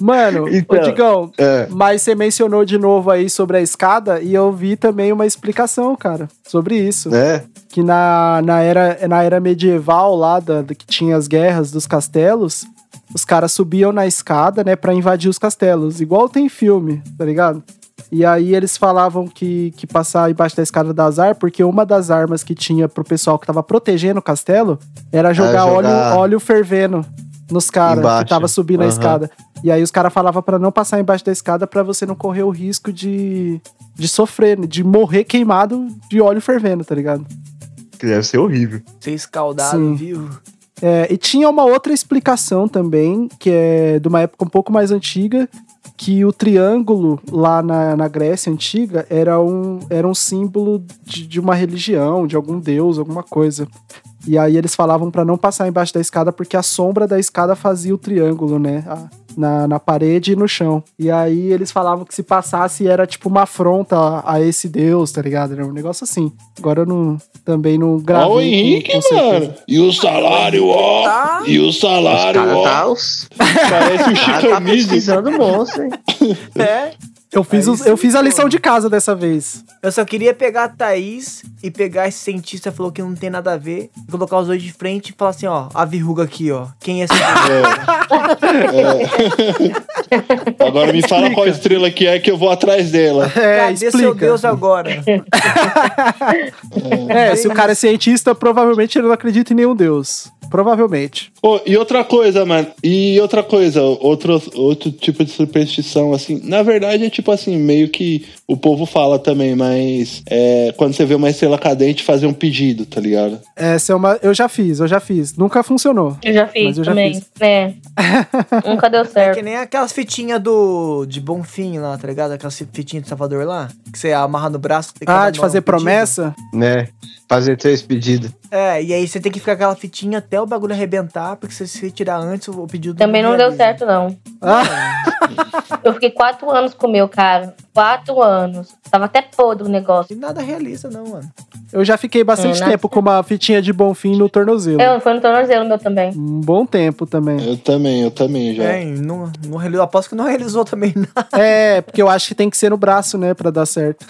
Mano, então, ô Digão, é. mas você mencionou de novo aí sobre a escada e eu vi também uma explicação, cara, sobre isso. É. Que na, na, era, na era medieval lá, da, da, que tinha as guerras dos castelos, os caras subiam na escada, né, pra invadir os castelos. Igual tem filme, tá ligado? E aí eles falavam que, que passar embaixo da escada dá azar, porque uma das armas que tinha pro pessoal que tava protegendo o castelo era jogar, era jogar... Óleo, óleo fervendo nos caras que tava subindo uhum. a escada. E aí os caras falavam pra não passar embaixo da escada pra você não correr o risco de, de sofrer, de morrer queimado de óleo fervendo, tá ligado? Que deve ser horrível. Ser escaldado Sim. vivo. É, e tinha uma outra explicação também, que é de uma época um pouco mais antiga, que o triângulo lá na, na Grécia Antiga era um, era um símbolo de, de uma religião, de algum deus, alguma coisa. E aí eles falavam pra não passar embaixo da escada porque a sombra da escada fazia o triângulo, né? Na, na parede e no chão. E aí eles falavam que se passasse era tipo uma afronta a, a esse deus, tá ligado? Era um negócio assim. Agora eu não, também não gravei. Ó o Henrique, com, com mano! E o salário, ó! Tá. E o salário, ó! Tá os... Parece o Chico tá pesquisando monstro, hein? É... Eu fiz, os, eu fiz a lição de casa dessa vez. Eu só queria pegar a Thaís e pegar esse cientista que falou que não tem nada a ver, colocar os dois de frente e falar assim, ó, a verruga aqui, ó. Quem é esse? É. É. Agora me fala qual estrela que é que eu vou atrás dela. É, cadê explica. Seu Deus agora? É, é, se o cara é cientista, provavelmente ele não acredita em nenhum Deus. Provavelmente. Oh, e outra coisa, mano. E outra coisa, outro, outro tipo de superstição, assim. Na verdade, é tipo assim, meio que o povo fala também, mas é, quando você vê uma estrela cadente, fazer um pedido, tá ligado? Essa é uma... Eu já fiz, eu já fiz. Nunca funcionou. Eu já fiz, eu também. Já fiz. É. Nunca deu certo. É que nem aquelas fitinhas do... de Bonfim lá, tá ligado? Aquelas fitinhas de Salvador lá, que você amarra no braço. Tem que ah, de fazer um promessa? Pedido. Né? Fazer três pedidos. É, e aí você tem que ficar com aquela fitinha até o bagulho arrebentar, porque se você tirar antes, o pedido... Também não deu certo, não. Ah. Eu fiquei quatro anos com o meu, cara. Quatro anos. Tava até podre o negócio. E nada realista, não, mano. Eu já fiquei bastante é, tempo com uma fitinha de Bonfim no tornozelo. Eu, foi no tornozelo meu também. Um bom tempo também. Eu também, eu também já. É, não, não realizou. Aposto que não realizou também nada. É, porque eu acho que tem que ser no braço, né, pra dar certo.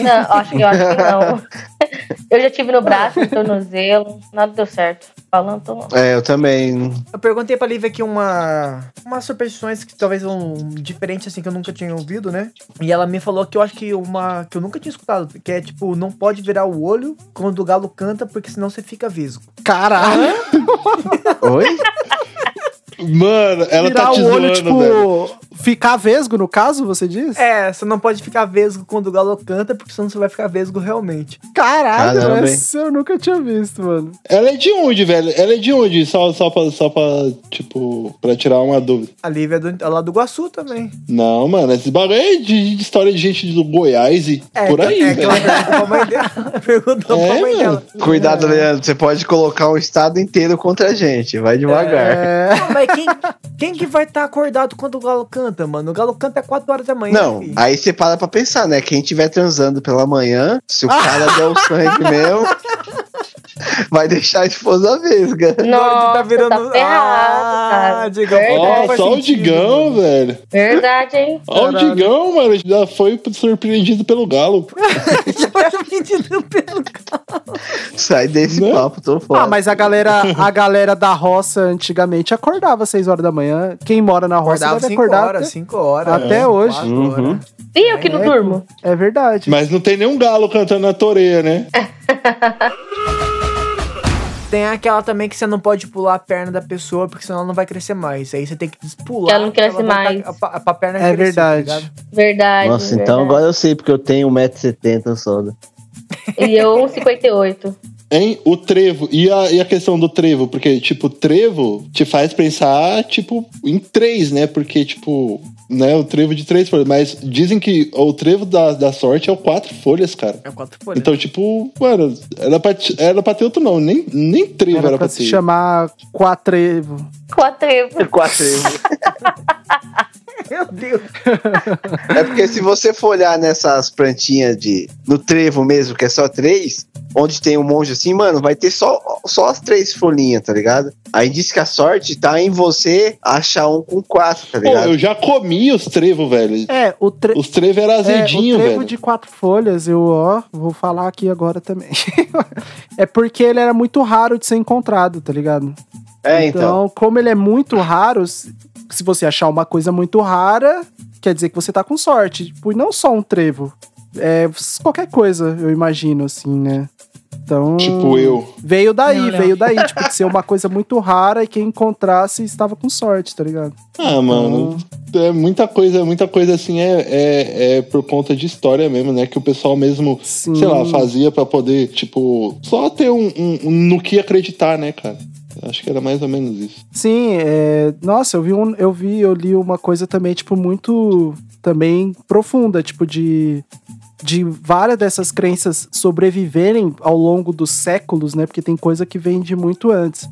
Não, acho, eu acho que não. Eu já tive no braço, no tornozelo. Nada deu certo. Falando, tô... É, eu também. Eu perguntei pra Lívia aqui uma... umas superstições que talvez são diferentes, assim, que eu nunca tinha ouvido, né? E ela me falou que eu acho que uma... que eu nunca tinha escutado, que é, tipo, não pode virar o olho quando o galo canta, porque senão você fica vesgo. Caralho! Oi? Mano, ela virar tá te zoando, tipo, velho. Ficar vesgo, no caso, você diz? É, você não pode ficar vesgo quando o galo canta, porque senão você vai ficar vesgo realmente. Caralho, caramba, essa eu nunca tinha visto, mano. Ela é de onde, velho? Ela é de onde? Só, só, pra, só pra, tipo, pra tirar uma dúvida. A Lívia é, do, é lá do Guaçu também. Não, mano, esse bagulho é de, de história de gente do Goiás e é, por aí, é, velho. É, pra mãe dela. Perguntou é, pra mãe dela. Cuidado, é. Leandro, você pode colocar um estado inteiro contra a gente, vai devagar. É. Não, mas quem, quem que vai estar tá acordado quando o galo canta, mano? O galo canta é quatro horas da manhã. Não, filho. Aí você para pra pensar, né? Quem estiver transando pela manhã, se o cara der o sangue mesmo, vai deixar a esposa vesga. Nossa, tá ferrado, tá ah, Digão. Ó, só o Digão, velho. Verdade, hein? Ó o Digão, mano, já foi surpreendido pelo galo. Já foi surpreendido pelo galo. Sai desse não. papo, tô fora. Ah, mas a galera, a galera da roça antigamente acordava às seis horas da manhã. Quem mora na roça acordava cinco horas, cinco horas. Até é, hoje. Uhum. E eu que não é, durmo. É verdade. Mas não tem nenhum galo cantando na toreia, né? Tem aquela também que você não pode pular a perna da pessoa, porque senão ela não vai crescer mais. Aí você tem que despular. Ela não cresce mais. Pra, pra, pra perna é crescer, verdade. Tá verdade. Nossa, verdade. Então agora eu sei, porque eu tenho um metro e setenta só. E eu um metro e cinquenta e oito. Hein? O trevo. E a, e a questão do trevo? Porque, tipo, trevo te faz pensar, tipo, em três, né? Porque, tipo... Né, o trevo de três folhas, mas dizem que o trevo da, da sorte é o quatro folhas, cara. É o quatro folhas. Então, tipo, mano, era pra, era pra ter outro nome, nem, nem trevo era, era pra, pra se ter. Se chamar quatrevo. Quatrevo. Quatrevo. Meu Deus. É porque se você for olhar nessas plantinhas de, no trevo mesmo, que é só três, onde tem um monge assim, mano, vai ter só, só as três folhinhas, tá ligado? Aí diz que a sorte tá em você achar um com quatro, tá ligado? Pô, eu já comi os trevos, velho. É, o tre... Os trevos eram azedinho, é, o trevo velho. De quatro folhas, eu, ó, vou falar aqui agora também. É porque ele era muito raro de ser encontrado, tá ligado? É, então. Então, como ele é muito raro... Se você achar uma coisa muito rara, quer dizer que você tá com sorte. Tipo, e não só um trevo. É qualquer coisa, eu imagino, assim, né? Então... Tipo eu. Veio daí, não, não. veio daí. Tipo, de ser uma coisa muito rara e quem encontrasse estava com sorte, tá ligado? Ah, mano... Então... É muita coisa, muita coisa assim é, é, é por conta de história mesmo, né? Que o pessoal mesmo, Sim. sei lá, fazia pra poder, tipo... Só ter um, um, um no que acreditar, né, cara? Acho que era mais ou menos isso. Sim, é... Nossa, eu vi, um, eu vi, eu li uma coisa também, tipo, muito... Também profunda, tipo, de... de várias dessas crenças sobreviverem ao longo dos séculos, né? Porque tem coisa que vem de muito antes.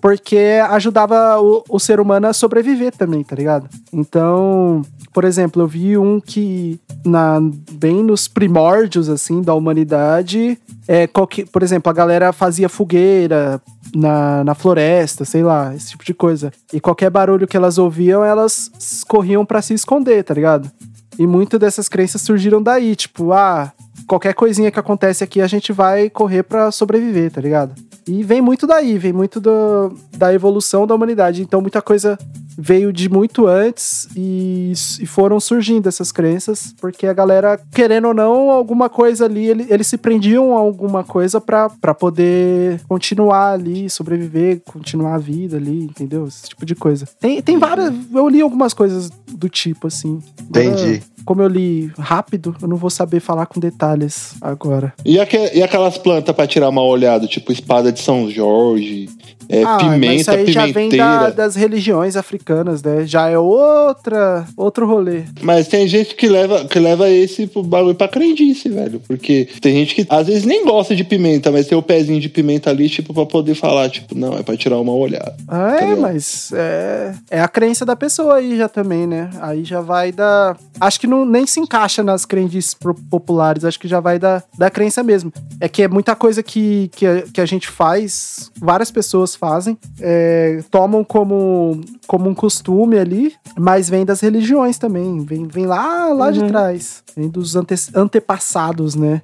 Porque ajudava o, o ser humano a sobreviver também, tá ligado? Então, por exemplo, eu vi um que, na, bem nos primórdios, assim, da humanidade... É, qualquer, por exemplo, a galera fazia fogueira na, na floresta, sei lá, esse tipo de coisa. E qualquer barulho que elas ouviam, elas corriam pra se esconder, tá ligado? E muitas dessas crenças surgiram daí, tipo, ah, qualquer coisinha que acontece aqui a gente vai correr pra sobreviver, tá ligado? E vem muito daí, vem muito do, da evolução da humanidade, então muita coisa veio de muito antes e, e foram surgindo essas crenças, porque a galera, querendo ou não, alguma coisa ali, ele, eles se prendiam a alguma coisa pra, pra poder continuar ali, sobreviver, continuar a vida ali, entendeu? Esse tipo de coisa. Tem, tem várias, eu li algumas coisas do tipo, assim. Entendi. Era, como eu li rápido, eu não vou saber falar com detalhes agora. E, aqu- e aquelas plantas pra tirar uma olhada, tipo espada de São Jorge, é, ah, pimenta, mas isso aí pimenteira. Já vem da, das religiões africanas, né? Já é outra, outro rolê. Mas tem gente que leva, que leva esse bagulho pra crendice, velho. Porque tem gente que às vezes nem gosta de pimenta, mas tem o pezinho de pimenta ali, tipo, pra poder falar, tipo, não, é pra tirar uma olhada. Ah, é, mas é, é a crença da pessoa aí já também, né? Aí já vai da... Acho que não, nem se encaixa nas crendices populares, acho que já vai da, da crença mesmo. É que é muita coisa que, que, a, que a gente faz, várias pessoas fazem, é, tomam como, como um costume ali, mas vem das religiões também, vem, vem lá, lá uhum. de trás, vem dos ante, antepassados, né?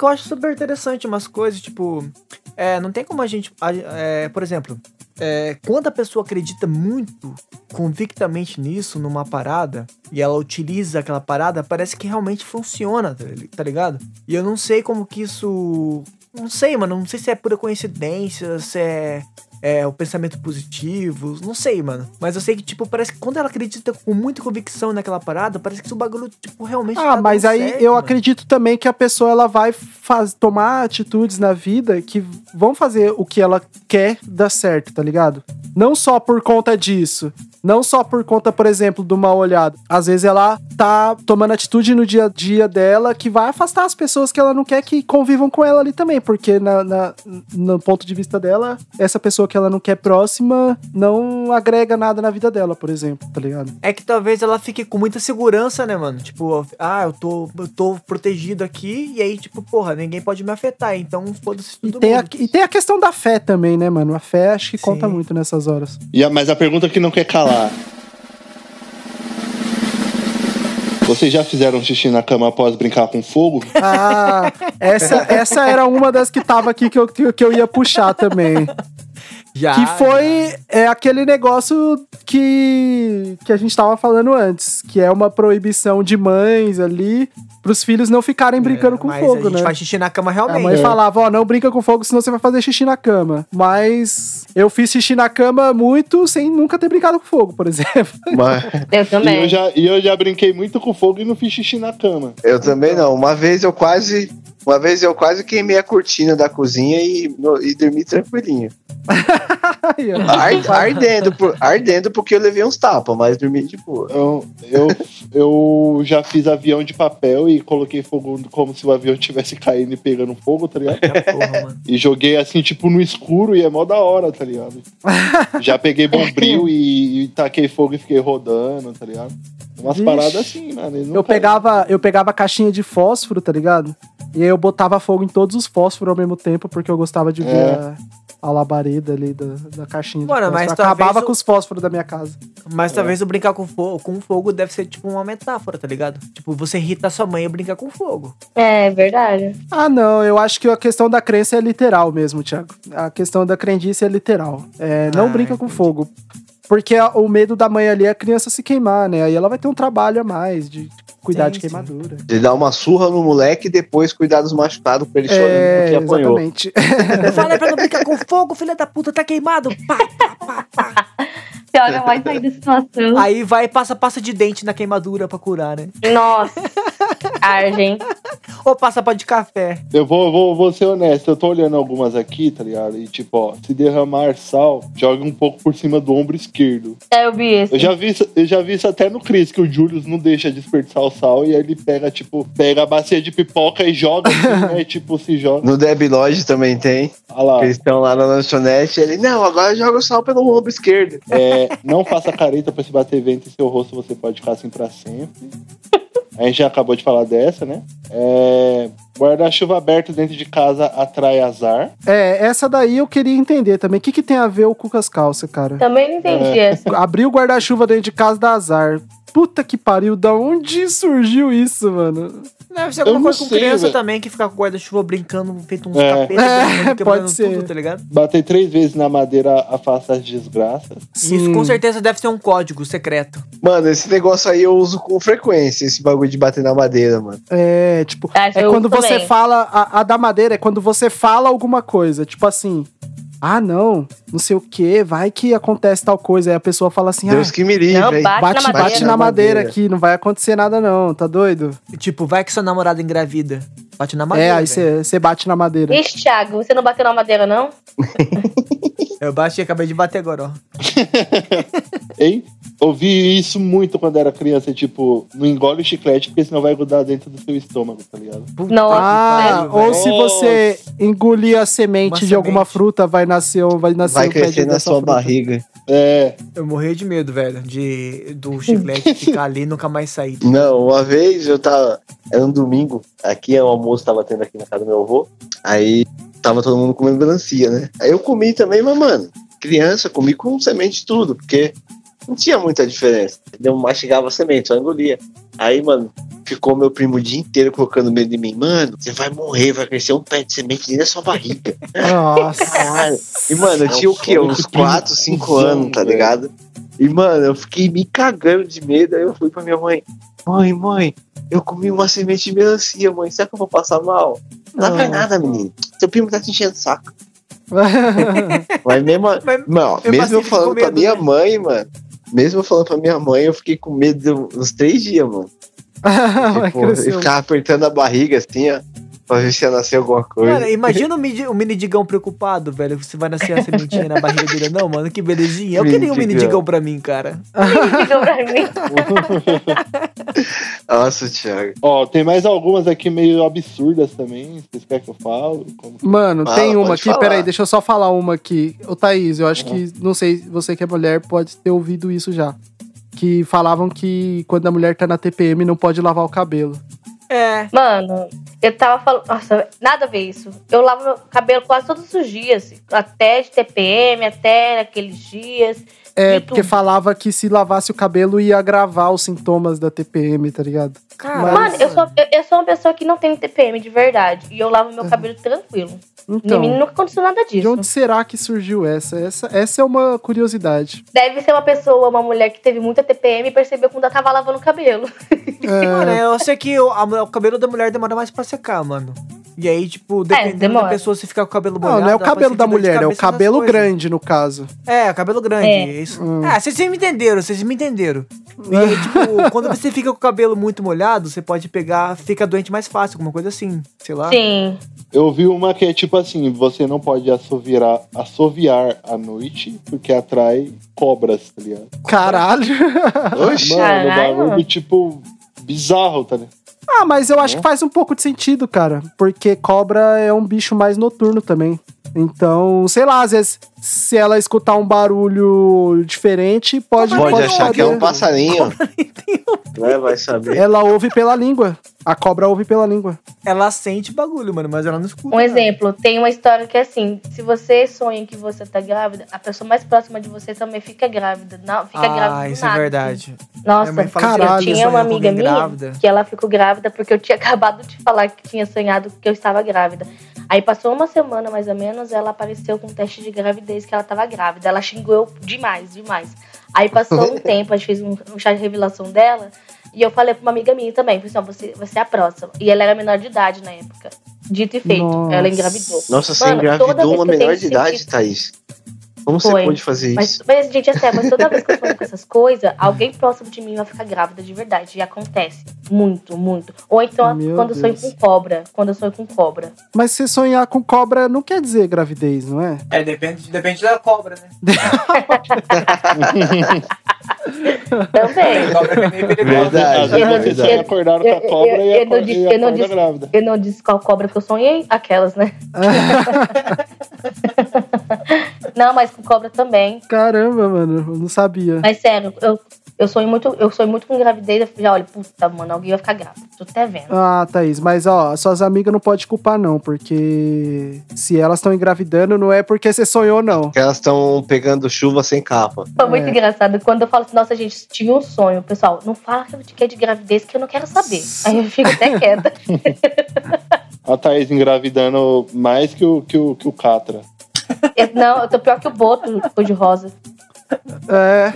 Eu acho super interessante umas coisas, tipo, é, não tem como a gente, é, por exemplo, é, quando a pessoa acredita muito convictamente nisso, numa parada, e ela utiliza aquela parada, parece que realmente funciona, tá ligado? E eu não sei como que isso... Não sei, mano. Não sei se é pura coincidência, se é... É, o pensamento positivo, não sei, mano. Mas eu sei que, tipo, parece que quando ela acredita com muita convicção naquela parada, parece que o bagulho, tipo, realmente... Ah, tá, mas aí certo, eu mano. acredito também que a pessoa, ela vai faz, tomar atitudes na vida que vão fazer o que ela quer dar certo, tá ligado? Não só por conta disso. Não só por conta, por exemplo, do mal olhado. Às vezes ela tá tomando atitude no dia a dia dela que vai afastar as pessoas que ela não quer que convivam com ela ali também. Porque na, na, no ponto de vista dela, essa pessoa que que ela não quer próxima, não agrega nada na vida dela, por exemplo, tá ligado? É que talvez ela fique com muita segurança, né, mano? Tipo, ah, eu tô, eu tô protegido aqui, e aí, tipo, porra, ninguém pode me afetar, então foda-se tudo. E tem, a, e tem a questão da fé também, né, mano? A fé acho que Sim. conta muito nessas horas. E a, mas a pergunta que não quer calar. Vocês já fizeram xixi na cama após brincar com fogo? Ah, essa, essa era uma das que tava aqui que eu, que eu ia puxar também. Já, que foi já. É aquele negócio que, que a gente tava falando antes, que é uma proibição de mães ali, pros filhos não ficarem brincando é, com fogo, né? Mas a gente faz xixi na cama realmente. A mãe é. falava, ó, não brinca com fogo, senão você vai fazer xixi na cama. Mas eu fiz xixi na cama muito sem nunca ter brincado com fogo, por exemplo. Mas... Eu também. E eu, já, e eu já brinquei muito com fogo e não fiz xixi na cama. Eu também não. Uma vez eu quase... Uma vez eu quase queimei a cortina da cozinha e, e dormi tranquilinho. Ar, ardendo, por, ardendo porque eu levei uns tapas, mas dormi de boa. Eu, eu, eu já fiz avião de papel e coloquei fogo como se o avião tivesse caindo e pegando fogo, tá ligado? É, porra, mano. E joguei assim, tipo, no escuro e é mó da hora, tá ligado? Já peguei bombril e, e taquei fogo e fiquei rodando, tá ligado? Umas Ixi. paradas assim, né? Eu pegava, eu pegava a caixinha de fósforo, tá ligado? E aí eu botava fogo em todos os fósforos ao mesmo tempo, porque eu gostava de é. ver a, a labareda ali da, da caixinha. Mano, mas acabava eu... com os fósforos da minha casa. Mas é. talvez eu brincar com fogo, com fogo deve ser tipo uma metáfora, tá ligado? Tipo, você irrita sua mãe e brincar com fogo. É, verdade. Ah, não, eu acho que a questão da crença é literal mesmo, Thiago. A questão da crendice é literal. É, não ah, brinca com entendi. fogo. Porque o medo da mãe ali é a criança se queimar, né? Aí ela vai ter um trabalho a mais de cuidar sim, de queimadura. De dar uma surra no moleque e depois cuidar dos machucados pra ele chorando é, porque apanhou. Exatamente. Eu falei pra não brincar com fogo, filha da puta, tá queimado. Pá, pá, pá, pá. Pior não vai sair da situação. Aí vai passa passa de dente na queimadura pra curar, né? Nossa. Argem. Ou passa pó de café. Eu vou, vou, vou ser honesto, eu tô olhando algumas aqui, tá ligado? E tipo, ó, se derramar sal, joga um pouco por cima do ombro esquerdo. É, eu vi isso. Eu já vi, eu já vi isso até no Chris, que o Julius não deixa desperdiçar o sal e aí ele pega, tipo, pega a bacia de pipoca e joga, assim, né? Tipo, se joga. No Deb Lodge também tem. Ah lá. Eles estão lá na lanchonete, ele, não, agora joga o sal pelo ombro esquerdo. É, não faça careta pra se bater vento em seu rosto, você pode ficar assim pra sempre. A gente já acabou de falar dessa, né? É... Guarda-chuva aberto dentro de casa atrai azar. É, essa daí eu queria entender também. O que, que tem a ver o cu com as calças, cara? Também não entendi é. essa. Abrir o guarda-chuva dentro de casa dá azar. Puta que pariu, da onde surgiu isso, mano? Deve ser alguma coisa com sei, criança velho. também, que fica com o guarda-chuva brincando, feito uns é. capetas, é, quebrando tudo, tá ligado? Bater três vezes na madeira afasta as desgraças. Sim. Isso com certeza deve ser um código secreto. Mano, esse negócio aí eu uso com frequência, esse bagulho de bater na madeira, mano. É, tipo, Acho é quando você também. fala, a, a da madeira é quando você fala alguma coisa, tipo assim... Ah, não, não sei o quê, vai que acontece tal coisa. Aí a pessoa fala assim, Deus ah, que me livre, bate, bate, na, bate madeira. na madeira aqui, não vai acontecer nada não, tá doido? E, tipo, vai que sua namorada engravida, bate na madeira. É, aí você bate na madeira. Ixi, Thiago, você não bateu na madeira não? Eu bati e acabei de bater agora, ó. Hein? Ouvi isso muito quando era criança, tipo, não engole o chiclete porque senão vai grudar dentro do seu estômago, tá ligado? Não. Ah, ou Nossa. se você engolir a semente Uma de semente. alguma fruta, vai nascer um, vai nascer vai um crescer na sua fruta. barriga. É. Eu morri de medo, velho, de do chiclete ficar ali e nunca mais sair. Não, uma vez eu tava, era um domingo, aqui o almoço tava tendo aqui na casa do meu avô, aí tava todo mundo comendo melancia, né? Aí eu comi também, mas mano, criança, comi com semente e tudo, porque... Não tinha muita diferença. Eu mastigava a semente, só engolia. Aí, mano, ficou meu primo o dia inteiro colocando medo em mim. Mano, você vai morrer, vai crescer um pé de semente dentro da sua barriga. Nossa. Cara. E, mano, eu tinha o quê? Uns quatro, cinco anos, tá ligado? E, mano, eu fiquei me cagando de medo. Aí eu fui pra minha mãe. Mãe, mãe, eu comi uma semente de melancia, mãe. Será que eu vou passar mal? Não dá pra nada, menino. Seu primo tá te enchendo o saco. Mas mesmo, mas, mano, eu mesmo eu falando medo, pra minha né? mãe, mano. Mesmo eu falando pra minha mãe, eu fiquei com medo uns três dias, mano. Tipo, eu ficava apertando a barriga assim, ó. Pra ver se ia nascer alguma coisa. Cara, imagina o mini Digão preocupado, velho. Você vai nascer a sementinha na barriga dele. Não, mano, que belezinha. Eu queria um mini Digão pra mim, cara. Mini Digão pra mim. Nossa, Thiago. Ó, tem mais algumas aqui meio absurdas também. Vocês querem que eu falo? Como... Mano, ah, tem uma aqui. Falar. Peraí, deixa eu só falar uma aqui. Ô, Thaís, eu acho ah. que, não sei, você que é mulher pode ter ouvido isso já. Que falavam que quando a mulher tá na T P M não pode lavar o cabelo. É. Mano, eu tava falando. Nossa, nada a ver isso. Eu lavo meu cabelo quase todos os dias. Até de T P M, até aqueles dias. É, porque tudo. Falava que se lavasse o cabelo ia agravar os sintomas da T P M, tá ligado? Cara, Mas... mano, eu sou, eu, eu sou uma pessoa que não tem T P M de verdade. E eu lavo meu cabelo é. tranquilo. Então, mim nunca aconteceu nada disso. De onde será que surgiu essa? essa? Essa é uma curiosidade. Deve ser uma pessoa, uma mulher que teve muita T P M e percebeu quando ela tava lavando o cabelo. É. Mano, eu sei que o, a, o cabelo da mulher demora mais pra secar, mano. E aí, tipo, dependendo é, da pessoa, se ficar com o cabelo molhado... Não, não é o cabelo da mulher, é o cabelo grande, no caso. É, o cabelo grande. É. Isso. Hum. Ah, vocês me entenderam, vocês me entenderam. E aí, tipo, quando você fica com o cabelo muito molhado, você pode pegar... Fica doente mais fácil, alguma coisa assim, sei lá. Sim. Eu vi uma que é tipo assim, você não pode assoviar, assoviar à noite, porque atrai cobras, tá ligado? Caralho! Oxe, mano, Caralho. Barulho, tipo, bizarro, tá ligado? Ah, mas eu acho é. que faz um pouco de sentido, cara. Porque cobra é um bicho mais noturno também. Então, sei lá, às vezes, se ela escutar um barulho diferente, pode... Pode, pode achar que é um passarinho. É, vai saber. Ela ouve pela língua. A cobra ouve pela língua. Ela sente bagulho, mano, mas ela não escuta. Um cara. Exemplo, tem uma história que é assim, se você sonha que você tá grávida, a pessoa mais próxima de você também fica grávida. Não, fica ah, grávida Ah, isso nada. É verdade. Nossa, eu tinha uma amiga minha grávida. Que ela ficou grávida porque eu tinha acabado de falar que tinha sonhado que eu estava grávida. Aí passou uma semana, mais ou menos, ela apareceu com um teste de gravidez que ela tava grávida. Ela xingou eu demais, demais. Aí passou um tempo, a gente fez um, um chá de revelação dela. E eu falei pra uma amiga minha também, falei assim, você, você é a próxima. E ela era menor de idade na época. Dito e feito, Nossa. Ela engravidou. Nossa, você Mano, engravidou uma menor de idade, sentido... Thaís? Como Foi. Você pôde fazer mas, isso? Mas, gente, é sério, mas toda vez que eu falo com essas coisas, alguém próximo de mim vai ficar grávida de verdade. E acontece. Muito, muito. Ou então, Meu quando Deus. eu sonho com cobra. Quando eu sonho com cobra. Mas se sonhar com cobra não quer dizer gravidez, não é? É, depende, depende da cobra, né? Também. Cobra que é meio perigosa. Verdade. Eu não disse, eu, acordaram eu, com a cobra eu, eu, e a cobra, disse, e a cobra disse, grávida. Eu não disse qual cobra que eu sonhei. Aquelas, né? Não, mas com cobra também. Caramba, mano, eu não sabia. Mas sério, eu, eu, sonho, muito, eu sonho muito com gravidez. Eu já olho, puta, mano, alguém vai ficar grávida. Tô até vendo. Ah, Thaís, mas ó, suas amigas não podem culpar não, porque se elas estão engravidando, não é porque você sonhou, não. Elas estão pegando chuva sem capa. Foi é. muito engraçado. Quando eu falo assim, nossa, gente, tive um sonho. Pessoal, não fala que é de gravidez, que eu não quero saber. Aí eu fico até quieta. A Thaís engravidando mais que o, que o, que o Catra. Eu, não, eu tô pior que o Boto, cor de rosa. É,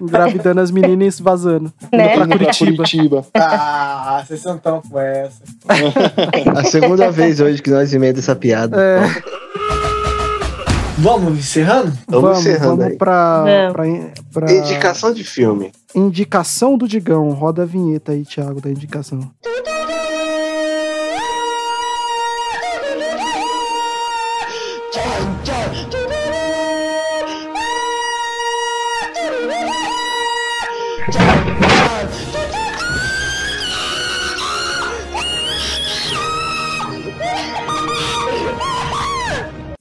engravidando as meninas vazando. Né? Pra Curitiba. Curitiba. Ah, vocês são tão com essa. A segunda vez hoje que nós emenda essa piada. É. Vamos encerrando? Vamos, vamos encerrando vamos aí. Pra, pra, pra... Indicação de filme. Indicação do Digão. Roda a vinheta aí, Thiago, da indicação.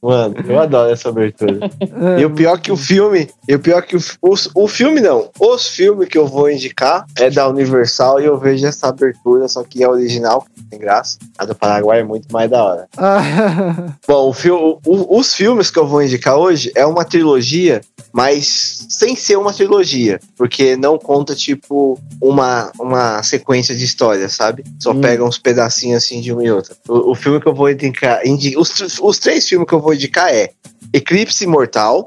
Mano, eu adoro essa abertura. É, e o pior que o filme, e o pior que o, os, o filme não, os filmes que eu vou indicar é da Universal e eu vejo essa abertura, só que é original, tem graça. A do Paraguai é muito mais da hora. Ah. Bom, o fi, o, o, os filmes que eu vou indicar hoje é uma trilogia, mas sem ser uma trilogia, porque não conta tipo uma, uma sequência de história, sabe? Só hum. pega uns pedacinhos assim de um e outro. O, o filme que eu vou indicar, indi, os, os três filmes que eu vou indicar é Eclipse Mortal,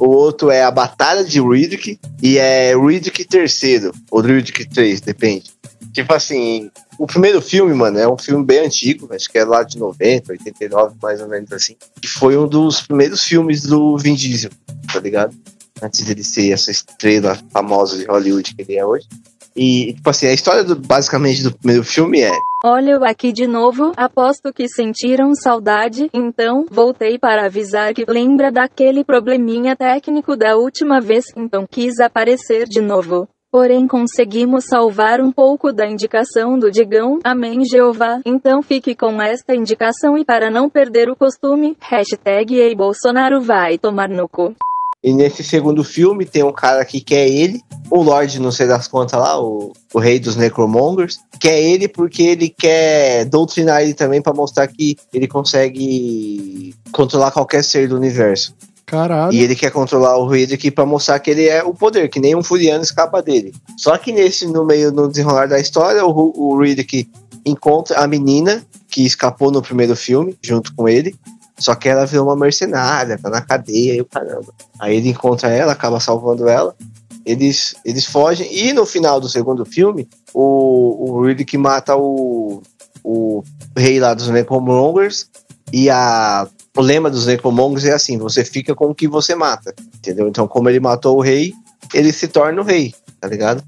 o outro é A Batalha de Riddick e é Riddick terceiro, ou Riddick três, depende. Tipo assim, O primeiro filme, mano, é um filme bem antigo, acho que é lá de noventa, oitenta e nove, mais ou menos assim, que foi um dos primeiros filmes do Vin Diesel, tá ligado? Antes dele ser essa estrela famosa de Hollywood que ele é hoje. E, tipo assim, a história do, basicamente do primeiro filme é... Olha eu aqui de novo, aposto que sentiram saudade, então voltei para avisar que lembra daquele probleminha técnico da última vez, então quis aparecer de novo. Porém conseguimos salvar um pouco da indicação do Digão, amém Jeová, então fique com esta indicação e para não perder o costume, hashtag ei Bolsonaro vai tomar no cu. E nesse segundo filme tem um cara que quer ele, o Lorde, não sei das contas lá, o, o rei dos Necromongers, quer ele porque ele quer doutrinar ele também pra mostrar que ele consegue controlar qualquer ser do universo. Caralho. E ele quer controlar o ruído aqui pra mostrar que ele é o poder, que nenhum furiano escapa dele. Só que nesse, no meio, no desenrolar da história, o, o Reed aqui encontra a menina que escapou no primeiro filme, junto com ele. Só que ela virou uma mercenária, tá na cadeia e o caramba. Aí ele encontra ela, acaba salvando ela. Eles, eles fogem. E no final do segundo filme, o, o Reed que mata o, o rei lá dos Necromongers e a... O lema dos Necromongers é assim, você fica com o que você mata, entendeu? Então, como ele matou o rei, ele se torna o rei, tá ligado?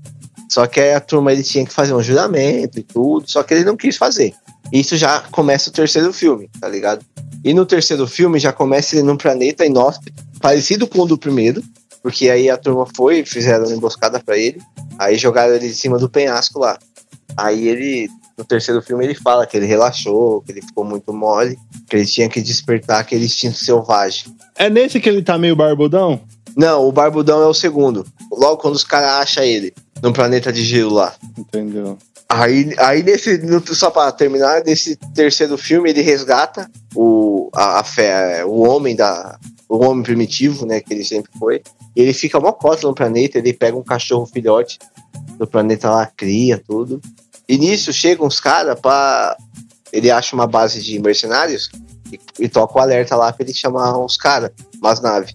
Só que a turma, ele tinha que fazer um juramento e tudo, só que ele não quis fazer. Isso já começa o terceiro filme, tá ligado? E no terceiro filme, já começa ele num planeta inóspito, parecido com o do primeiro, porque aí a turma foi, fizeram uma emboscada pra ele, aí jogaram ele em cima do penhasco lá. Aí ele... No terceiro filme ele fala que ele relaxou, que ele ficou muito mole, que ele tinha que despertar aquele instinto selvagem. É nesse que ele tá meio barbudão? Não, o barbudão é o segundo. Logo quando os caras acham ele, num planeta de gelo lá. Entendeu. Aí, aí nesse, só pra terminar, nesse terceiro filme ele resgata o, a, a fé, o homem da... O homem primitivo, né, que ele sempre foi. E ele fica mó cota no planeta, ele pega um cachorro filhote do planeta lá, cria tudo. E nisso chegam os caras pra... Ele acha uma base de mercenários e, e toca o alerta lá pra ele chamar uns caras, umas naves.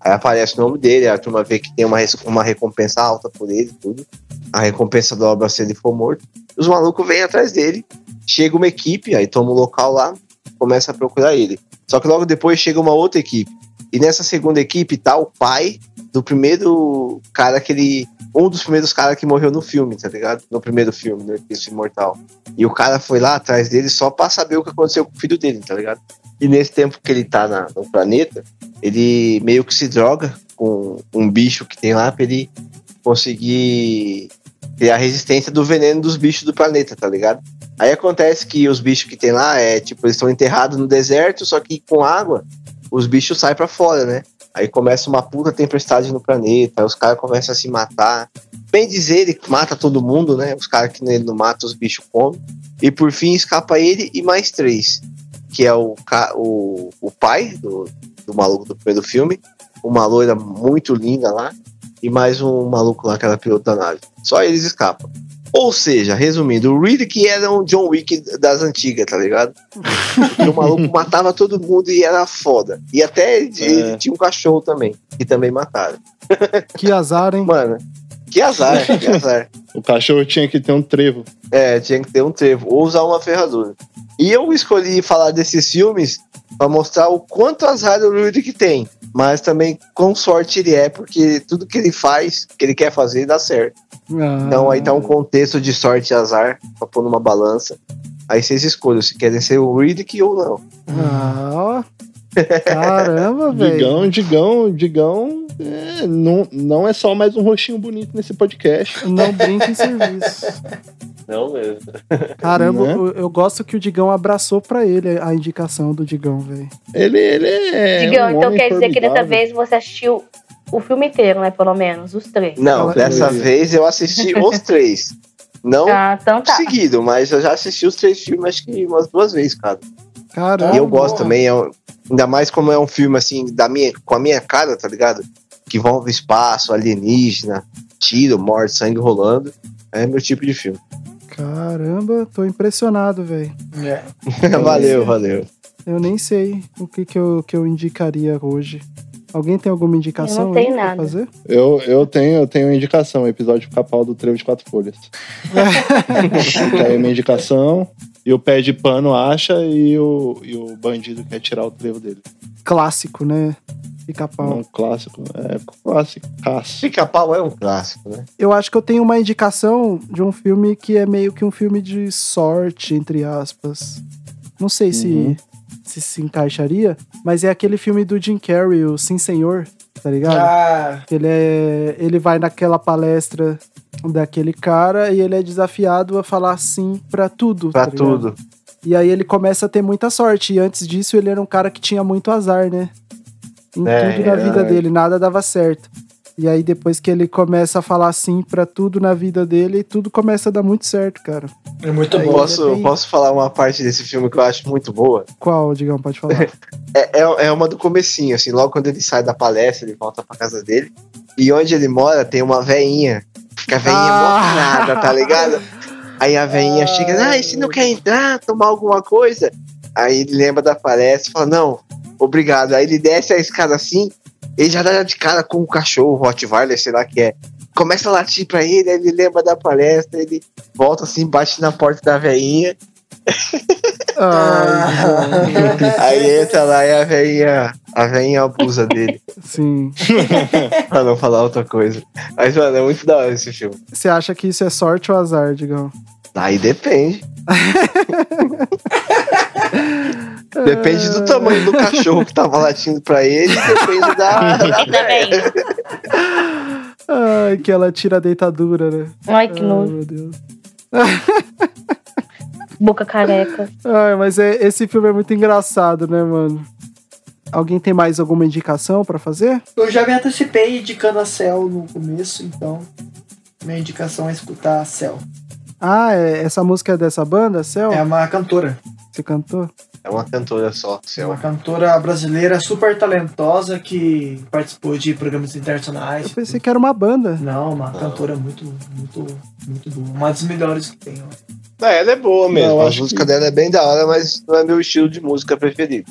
Aí aparece o nome dele, a turma vê que tem uma, uma recompensa alta por ele e tudo. A recompensa dobra se ele for morto. Os malucos vêm atrás dele, chega uma equipe, aí toma um local lá, começa a procurar ele. Só que logo depois chega uma outra equipe. E nessa segunda equipe tá o pai do primeiro cara que ele... Um dos primeiros caras que morreu no filme, tá ligado? No primeiro filme, no Artista Imortal. E o cara foi lá atrás dele só pra saber o que aconteceu com o filho dele, tá ligado? E nesse tempo que ele tá na, no planeta, ele meio que se droga com um bicho que tem lá pra ele conseguir criar a resistência do veneno dos bichos do planeta, tá ligado? Aí acontece que os bichos que tem lá, é tipo, eles estão enterrados no deserto, só que com água, os bichos saem pra fora, né? Aí começa uma puta tempestade no planeta, aí os caras começam a se matar. Bem dizer, ele mata todo mundo, né? Os caras que ele não mata, os bichos comem. E por fim, escapa ele e mais três. Que é o, o, o pai do, do maluco do primeiro filme. Uma loira muito linda lá. E mais um maluco lá que era piloto da nave. Só eles escapam. Ou seja, resumindo, o Reed que era um John Wick das antigas, tá ligado? O maluco matava todo mundo e era foda. E até ele, é. ele tinha um cachorro também, que também mataram. Que azar, hein? Mano, que azar, que azar. O cachorro tinha que ter um trevo. É, tinha que ter um trevo, ou usar uma ferradura. E eu escolhi falar desses filmes pra mostrar o quanto azar o Reed que tem. Mas também, com sorte ele é, porque tudo que ele faz, que ele quer fazer, dá certo. Ah. Então aí tá um contexto de sorte e azar pra pôr numa balança. Aí vocês escolhem se querem ser o Riddick ou não. Ah, caramba, velho. Digão, Digão, Digão é, não, não é só mais um rostinho bonito nesse podcast. Não brinque em serviço. Não mesmo. Caramba, né? eu, eu gosto que o Digão abraçou pra ele a indicação do Digão, velho. Ele, ele é Digão, um então quer dizer formidável. Que dessa vez você assistiu o filme inteiro, né? Pelo menos, os três. Não, Ela dessa é. vez eu assisti os três. Não ah, então tá. seguido, mas eu já assisti os três filmes acho que umas duas vezes, cara. Caramba. E eu gosto também, é um, ainda mais como é um filme assim, da minha, com a minha cara, tá ligado? Que envolve espaço, alienígena, tiro, morte, sangue rolando. É meu tipo de filme. Caramba, tô impressionado, velho. É. valeu, valeu. Eu nem sei o que, que, eu, que eu indicaria hoje. Alguém tem alguma indicação? Eu não tenho nada. Fazer? Eu, eu tenho, eu tenho indicação. Episódio Pica-Pau do Trevo de Quatro Folhas. Tá aí minha indicação. E o pé de pano acha e o, e o bandido quer tirar o trevo dele. Clássico, né? Pica-Pau. Não, clássico. É clássico. Pica-Pau é um clássico, né? Eu acho que eu tenho uma indicação de um filme que é meio que um filme de sorte, entre aspas. Não sei uhum. se... Se, se encaixaria, mas é aquele filme do Jim Carrey, o Sim Senhor, tá ligado? Ah. Ele, é, ele vai naquela palestra daquele cara e ele é desafiado a falar sim pra tudo. Pra tá tudo. E aí ele começa a ter muita sorte, e antes disso ele era um cara que tinha muito azar, né? Em é, tudo na vida é... dele, nada dava certo. E aí depois que ele começa a falar sim pra tudo na vida dele, tudo começa a dar muito certo, cara. É muito bom. Posso, é bem... posso falar uma parte desse filme que eu acho muito boa? Qual, Digão? Pode falar. é, é, é uma do comecinho, assim, logo quando ele sai da palestra, ele volta pra casa dele, e onde ele mora tem uma veinha, que a veinha ah! é boa nada, tá ligado? Aí a veinha ah, chega, ah, e se não quer entrar, tomar alguma coisa? Aí ele lembra da palestra e fala, não, obrigado. Aí ele desce a escada assim, ele já dá de cara com o cachorro, o Rottweiler, sei lá que é. Começa a latir pra ele, ele lembra da palestra, ele volta assim, bate na porta da veinha. Ah, aí entra lá e a veinha, a veinha abusa dele. Sim. Pra não falar outra coisa. Mas, mano, é muito da hora esse filme. Você acha que isso é sorte ou azar, Digão? Aí depende. Depende do tamanho do cachorro que tava latindo pra ele, depende da... da Ai, que ela tira a deitadura, né? Ai, que nojo. Meu Deus. Boca careca. Ai, mas é, esse filme é muito engraçado, né, mano? Alguém tem mais alguma indicação pra fazer? Eu já me antecipei indicando a Cell no começo, então minha indicação é escutar a Cell. Ah, é, essa música é dessa banda, Cell? É uma cantora. Você cantou? É uma cantora só, Cell. Uma cantora brasileira super talentosa que participou de programas internacionais. Eu pensei que era uma banda. Não, uma Não. cantora muito, muito, muito boa. Uma das melhores que tem. Ó. É, ela é boa mesmo. Não, a música que... dela é bem da hora, mas não é meu estilo de música preferido.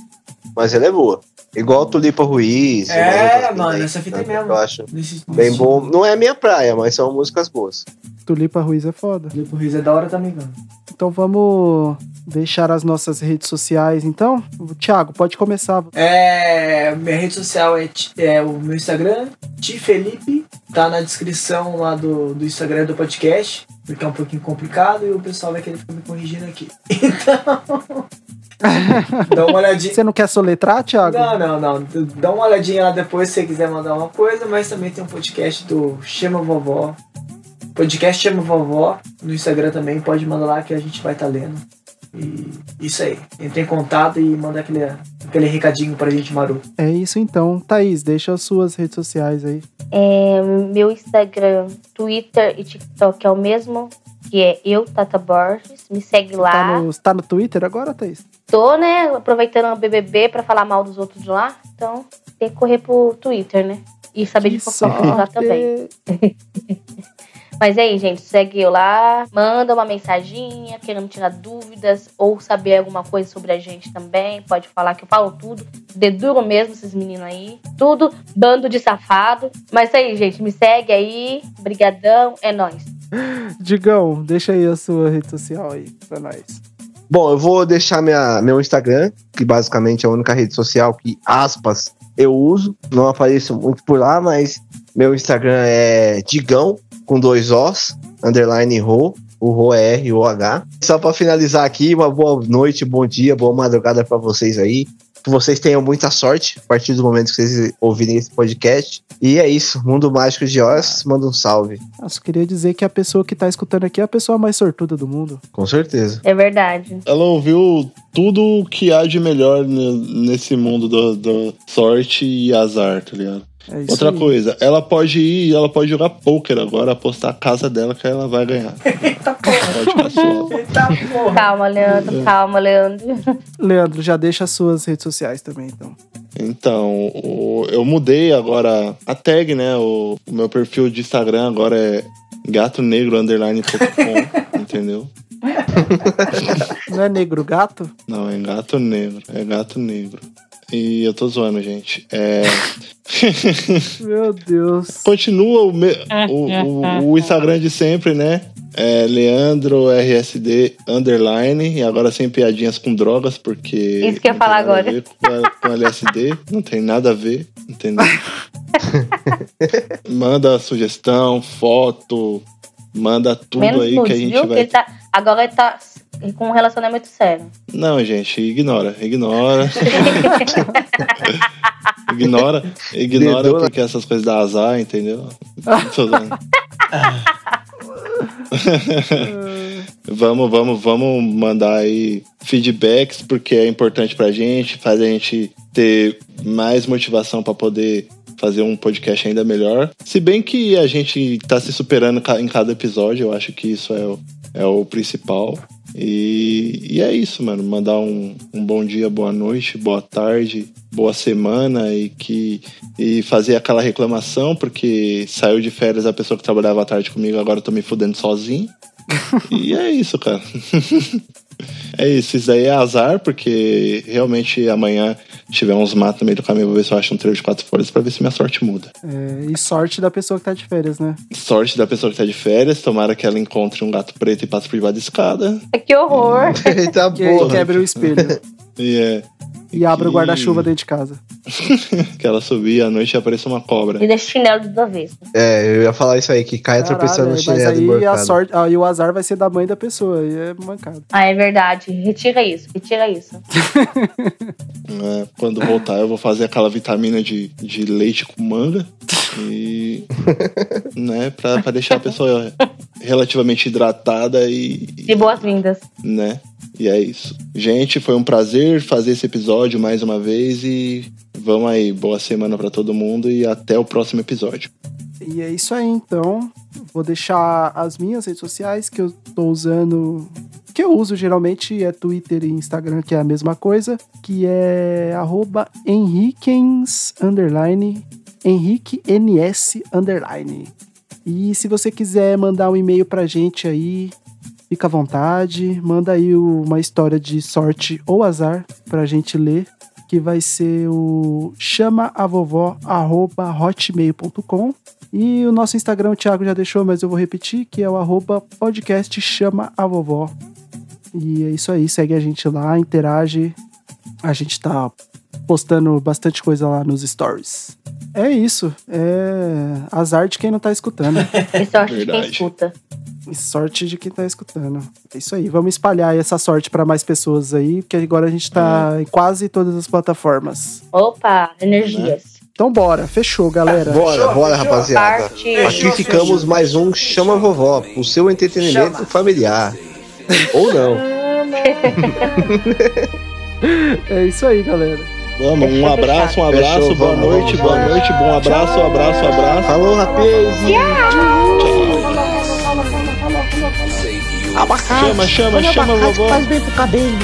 Mas ela é boa. Igual a Tulipa Ruiz. É, mano, essa fita é mesmo. Eu acho nesse, bem nesse bom. Tipo. Não é a minha praia, mas são músicas boas. Tulipa Ruiz é foda. Tulipa Ruiz é da hora também, mano. Então vamos... deixar as nossas redes sociais, então. Thiago, pode começar. É, minha rede social é, é o meu Instagram, Tifelipe. Tá na descrição lá do, do Instagram do podcast, porque é um pouquinho complicado e o pessoal vai querer ficar me corrigindo aqui. Então... dá uma olhadinha. Você não quer soletrar, Thiago? Não, não, não. Dá uma olhadinha lá depois se você quiser mandar uma coisa, mas também tem um podcast do Chama Vovó. Podcast Chama Vovó. No Instagram também, pode mandar lá que a gente vai estar tá lendo. E isso aí, entre em contato e manda aquele, aquele recadinho pra gente, Maru. É isso então, Thaís, deixa as suas redes sociais aí. É, meu Instagram, Twitter e TikTok é o mesmo, que é eu, Tata Borges, me segue lá. Tá no, tá no Twitter agora, Thaís? Tô, né, aproveitando o B B B pra falar mal dos outros de lá, então tem que correr pro Twitter, né, e saber que de fofoca lá também. Mas é aí, gente, segue eu lá, manda uma mensaginha, querendo tirar dúvidas ou saber alguma coisa sobre a gente também, pode falar que eu falo tudo, deduro mesmo esses meninos aí, tudo, bando de safado. Mas é aí, gente, me segue aí, brigadão, é nóis. Digão, deixa aí a sua rede social aí, pra nós. Bom, eu vou deixar minha, meu Instagram, que basicamente é a única rede social que, aspas, eu uso, não apareço muito por lá, mas meu Instagram é Digão, com dois Os, underline Rô, o Rô é R O H. Só para finalizar aqui, uma boa noite, bom dia, boa madrugada para vocês aí. Que vocês tenham muita sorte a partir do momento que vocês ouvirem esse podcast. E é isso, Mundo Mágico de Oz, manda um salve. Eu só queria dizer que a pessoa que tá escutando aqui é a pessoa mais sortuda do mundo. Com certeza. É verdade. Ela ouviu tudo o que há de melhor nesse mundo da sorte e azar, tá ligado? É isso. Outra aí. Coisa, ela pode ir, ela pode jogar pôquer agora, apostar a casa dela que ela vai ganhar. Eita porra! Eita porra! Calma, Leandro, calma, Leandro. Leandro, já deixa as suas redes sociais também, então. Então, o, eu mudei agora a tag, né? O, o meu perfil de Instagram agora é gato negro underline ponto com, entendeu? Não é negro gato? Não, é gato negro, é gato negro. E eu tô zoando, gente. É... Meu Deus. Continua o, me... o, o, o Instagram de sempre, né? É Leandro R S D underline. E agora sem piadinhas com drogas, porque... Isso que eu ia falar agora. Com, com L S D. Não tem nada a ver. Não tem nada. Manda sugestão, foto... Manda tudo. Menos aí que a gente viu? Vai... Ele tá... Agora ele tá com um relacionamento sério. Não, gente, ignora. Ignora. ignora. Ignora Dedou, porque essas coisas dá azar, entendeu? vamos, vamos, vamos mandar aí feedbacks, porque é importante pra gente, faz a gente ter mais motivação pra poder... fazer um podcast ainda melhor. Se bem que a gente tá se superando em cada episódio, eu acho que isso é o, é o principal. E, e é isso, mano. Mandar um, um bom dia, boa noite, boa tarde, boa semana e, que, e fazer aquela reclamação, porque saiu de férias a pessoa que trabalhava à tarde comigo, agora eu tô me fudendo sozinho. E é isso, cara. É isso, isso daí é azar, porque realmente amanhã tiver uns matos no meio do caminho, vou ver se eu acho um trevo de quatro folhas pra ver se minha sorte muda. É, e sorte da pessoa que tá de férias, né? Sorte da pessoa que tá de férias, tomara que ela encontre um gato preto e passe por debaixo da escada. Que horror! E, tá que boa. Quebra o espelho. Yeah. E que... abre o guarda-chuva dentro de casa. Que ela subir à noite e apareça uma cobra. E deixa o chinelo do avesso. É, eu ia falar isso aí, que cai tropeçando no chinelo do mercado. Aí a sorte, aí o azar vai ser da mãe da pessoa, e é mancado. Ah, é verdade. Retira isso, retira isso. É, quando voltar eu vou fazer aquela vitamina de, de leite com manga. E... né, pra, pra deixar a pessoa relativamente hidratada e... De boas-vindas. Né? E é isso. Gente, foi um prazer fazer esse episódio mais uma vez e vamos aí. Boa semana pra todo mundo e até o próximo episódio. E é isso aí, então. Vou deixar as minhas redes sociais que eu tô usando... que eu uso geralmente é Twitter e Instagram, que é a mesma coisa. Que é arroba Henriquens, underline... Henrique N S, underline. E se você quiser mandar um e-mail pra gente aí... Fica à vontade, manda aí uma história de sorte ou azar pra gente ler, que vai ser o chama a vovó arroba hotmail ponto com. E o nosso Instagram, o Thiago já deixou, mas eu vou repetir, que é o arroba podcast chama a vovó. E é isso aí, segue a gente lá, interage. A gente tá postando bastante coisa lá nos stories. É isso, é azar de quem não tá escutando. E sorte de quem escuta. E sorte de quem tá escutando. É isso aí, vamos espalhar essa sorte pra mais pessoas aí, porque agora a gente tá é. em quase todas as plataformas. Opa, energias. É. Então bora, fechou, galera. Bora, fechou, bora, fechou, rapaziada. Sorte. Aqui ficamos mais um Chama Vovó, o seu entretenimento Chama. familiar. Ou não. É isso aí, galera. Vamos, um abraço, um abraço, fechou, boa, vamos, noite, boa noite, boa noite, bom abraço, um abraço, um abraço. Falou, rapaz. Tchau. Abacate. Chama, chama, chama, vovó. Faz bem pro cabelo.